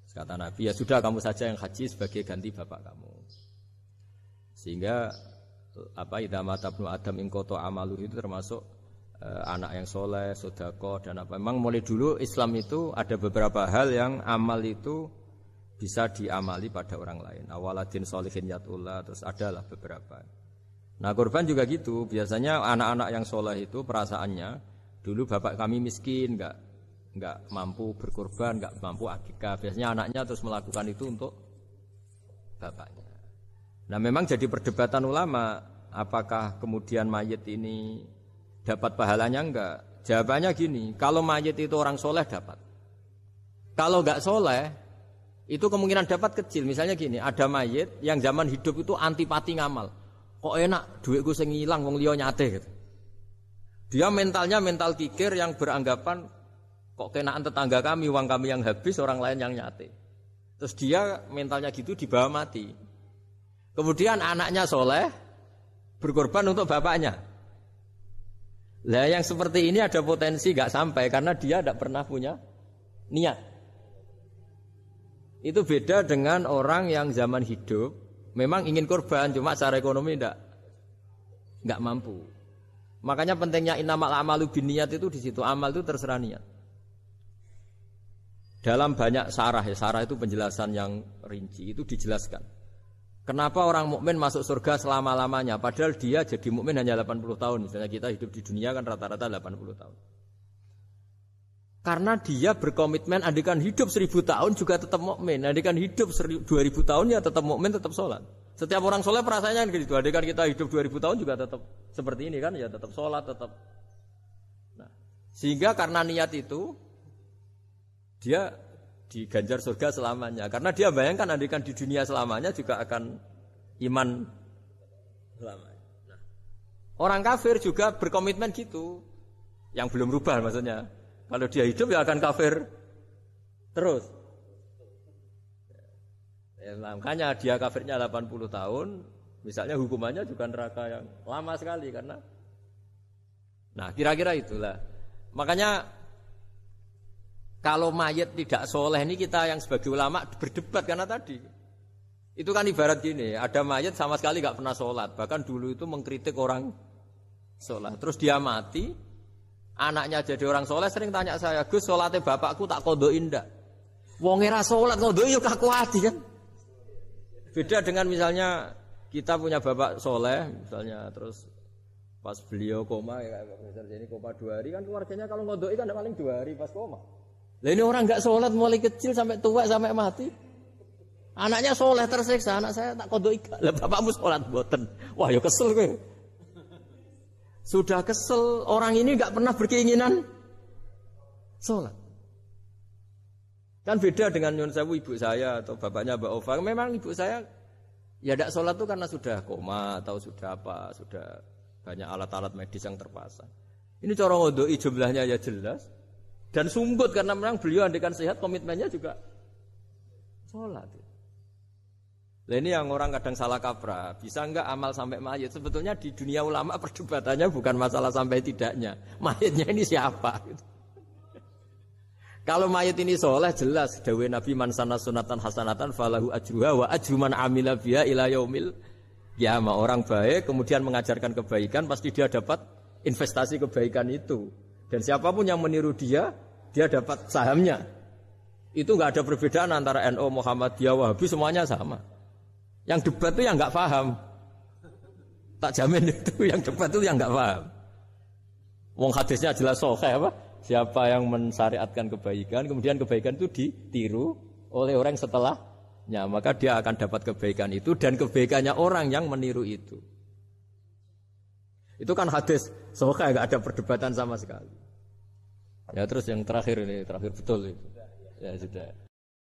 Kata Nabi, ya sudah kamu saja yang haji sebagai ganti bapak kamu. Sehingga apa idza mata ibnu adam in qata amaluhu itu termasuk eh, anak yang soleh, sedekah dan apa. Memang mulai dulu Islam itu ada beberapa hal yang amal itu bisa diamali pada orang lain. Awaladin sholihin yatullah, terus adalah beberapa. Nah, kurban juga gitu. Biasanya anak-anak yang soleh itu perasaannya dulu bapak kami miskin, enggak enggak mampu berkorban, enggak mampu akikah. Biasanya anaknya terus melakukan itu untuk bapaknya. Nah, memang jadi perdebatan ulama, apakah kemudian mayit ini dapat pahalanya enggak? Jawabannya gini, kalau mayit itu orang soleh dapat. Kalau enggak soleh, itu kemungkinan dapat kecil. Misalnya gini, ada mayit yang zaman hidup itu antipati ngamal. Kok enak duitku sing ilang wong liya nyate gitu. Dia mentalnya mental kikir yang beranggapan kok kenaan tetangga kami, uang kami yang habis, orang lain yang nyate. Terus dia mentalnya gitu dibawa mati. Kemudian anaknya soleh berkorban untuk bapaknya. Lah yang seperti ini ada potensi gak sampai karena dia tidak pernah punya niat. Itu beda dengan orang yang zaman hidup memang ingin korban cuma secara ekonomi tidak, nggak mampu. Makanya pentingnya innamal a'malu binniyat itu di situ. Amal itu terserah niat. Dalam banyak syarah, ya, syarah itu penjelasan yang rinci, itu dijelaskan kenapa orang mukmin masuk surga selama-lamanya, padahal dia jadi mukmin hanya delapan puluh tahun. Misalnya kita hidup di dunia kan rata-rata delapan puluh tahun. Karena dia berkomitmen, andikan hidup seribu tahun juga tetap mukmin, andikan hidup dua ribu tahun ya tetap mukmin, tetap sholat. Setiap orang sholat perasaannya gitu, andikan kita hidup dua ribu tahun juga tetap seperti ini kan, ya tetap sholat, tetap. Nah, sehingga karena niat itu dia diganjar surga selamanya. Karena dia bayangkan andikan di dunia selamanya juga akan iman selamanya. Nah, orang kafir juga berkomitmen gitu, yang belum rubah maksudnya. Kalau dia hidup ya akan kafir terus. Ya, makanya dia kafirnya delapan puluh tahun, misalnya hukumannya juga neraka yang lama sekali karena. Nah, kira-kira itulah. Makanya kalau mayit tidak soleh ini kita yang sebagai ulama berdebat karena tadi. Itu kan ibarat gini, ada mayit sama sekali enggak pernah sholat, bahkan dulu itu mengkritik orang sholat. Terus dia mati, anaknya jadi orang soleh sering tanya saya, Gus, sholatnya bapakku tak kodoin ndak? Wonge ra sholat kodoin yuk aku hati kan? Beda dengan misalnya kita punya bapak soleh, misalnya terus pas beliau koma, ya Pak Profesor Zaini koma dua hari kan keluarganya kalau kodoin kan paling dua hari pas koma. Lah ini orang nggak sholat mulai kecil sampai tua sampai mati, anaknya soleh tersiksa, anak saya tak kodoin, lah bapakmu sholat boten, wah yo kesel gue. Sudah kesel, orang ini enggak pernah berkeinginan sholat. Kan beda dengan nyon sewu ibu saya atau bapaknya Mbak Ova. Memang ibu saya ya enggak sholat itu karena sudah koma atau sudah apa, sudah banyak alat-alat medis yang terpasang. Ini cara ngodoi jumlahnya ya jelas. Dan sumbut karena memang beliau andikan sehat komitmennya juga sholat. Nah ini yang orang kadang salah kaprah, bisa enggak amal sampai mayit? Sebetulnya di dunia ulama perdebatannya bukan masalah sampai tidaknya, mayitnya ini siapa? Gitu. Kalau mayit ini soleh jelas, dawuh Nabi man sanna sunatan hasanatan falahu ajruha wa ajru man amila biha ila yaumil qiyamah. Orang baik kemudian mengajarkan kebaikan, pasti dia dapat investasi kebaikan itu. Dan siapapun yang meniru dia, dia dapat sahamnya. Itu enggak ada perbedaan antara N U, Muhammadiyah, Wahabi, semuanya sama. Yang debat itu yang enggak paham. Tak jamin itu yang debat itu yang enggak paham. Wong hadisnya jelas sahih apa? Siapa yang mensyariatkan kebaikan, kemudian kebaikan itu ditiru oleh orang setelahnya, maka dia akan dapat kebaikan itu dan kebaikannya orang yang meniru itu. Itu kan hadis sahih, enggak ada perdebatan sama sekali. Ya terus yang terakhir ini, terakhir betul itu. Ya sudah.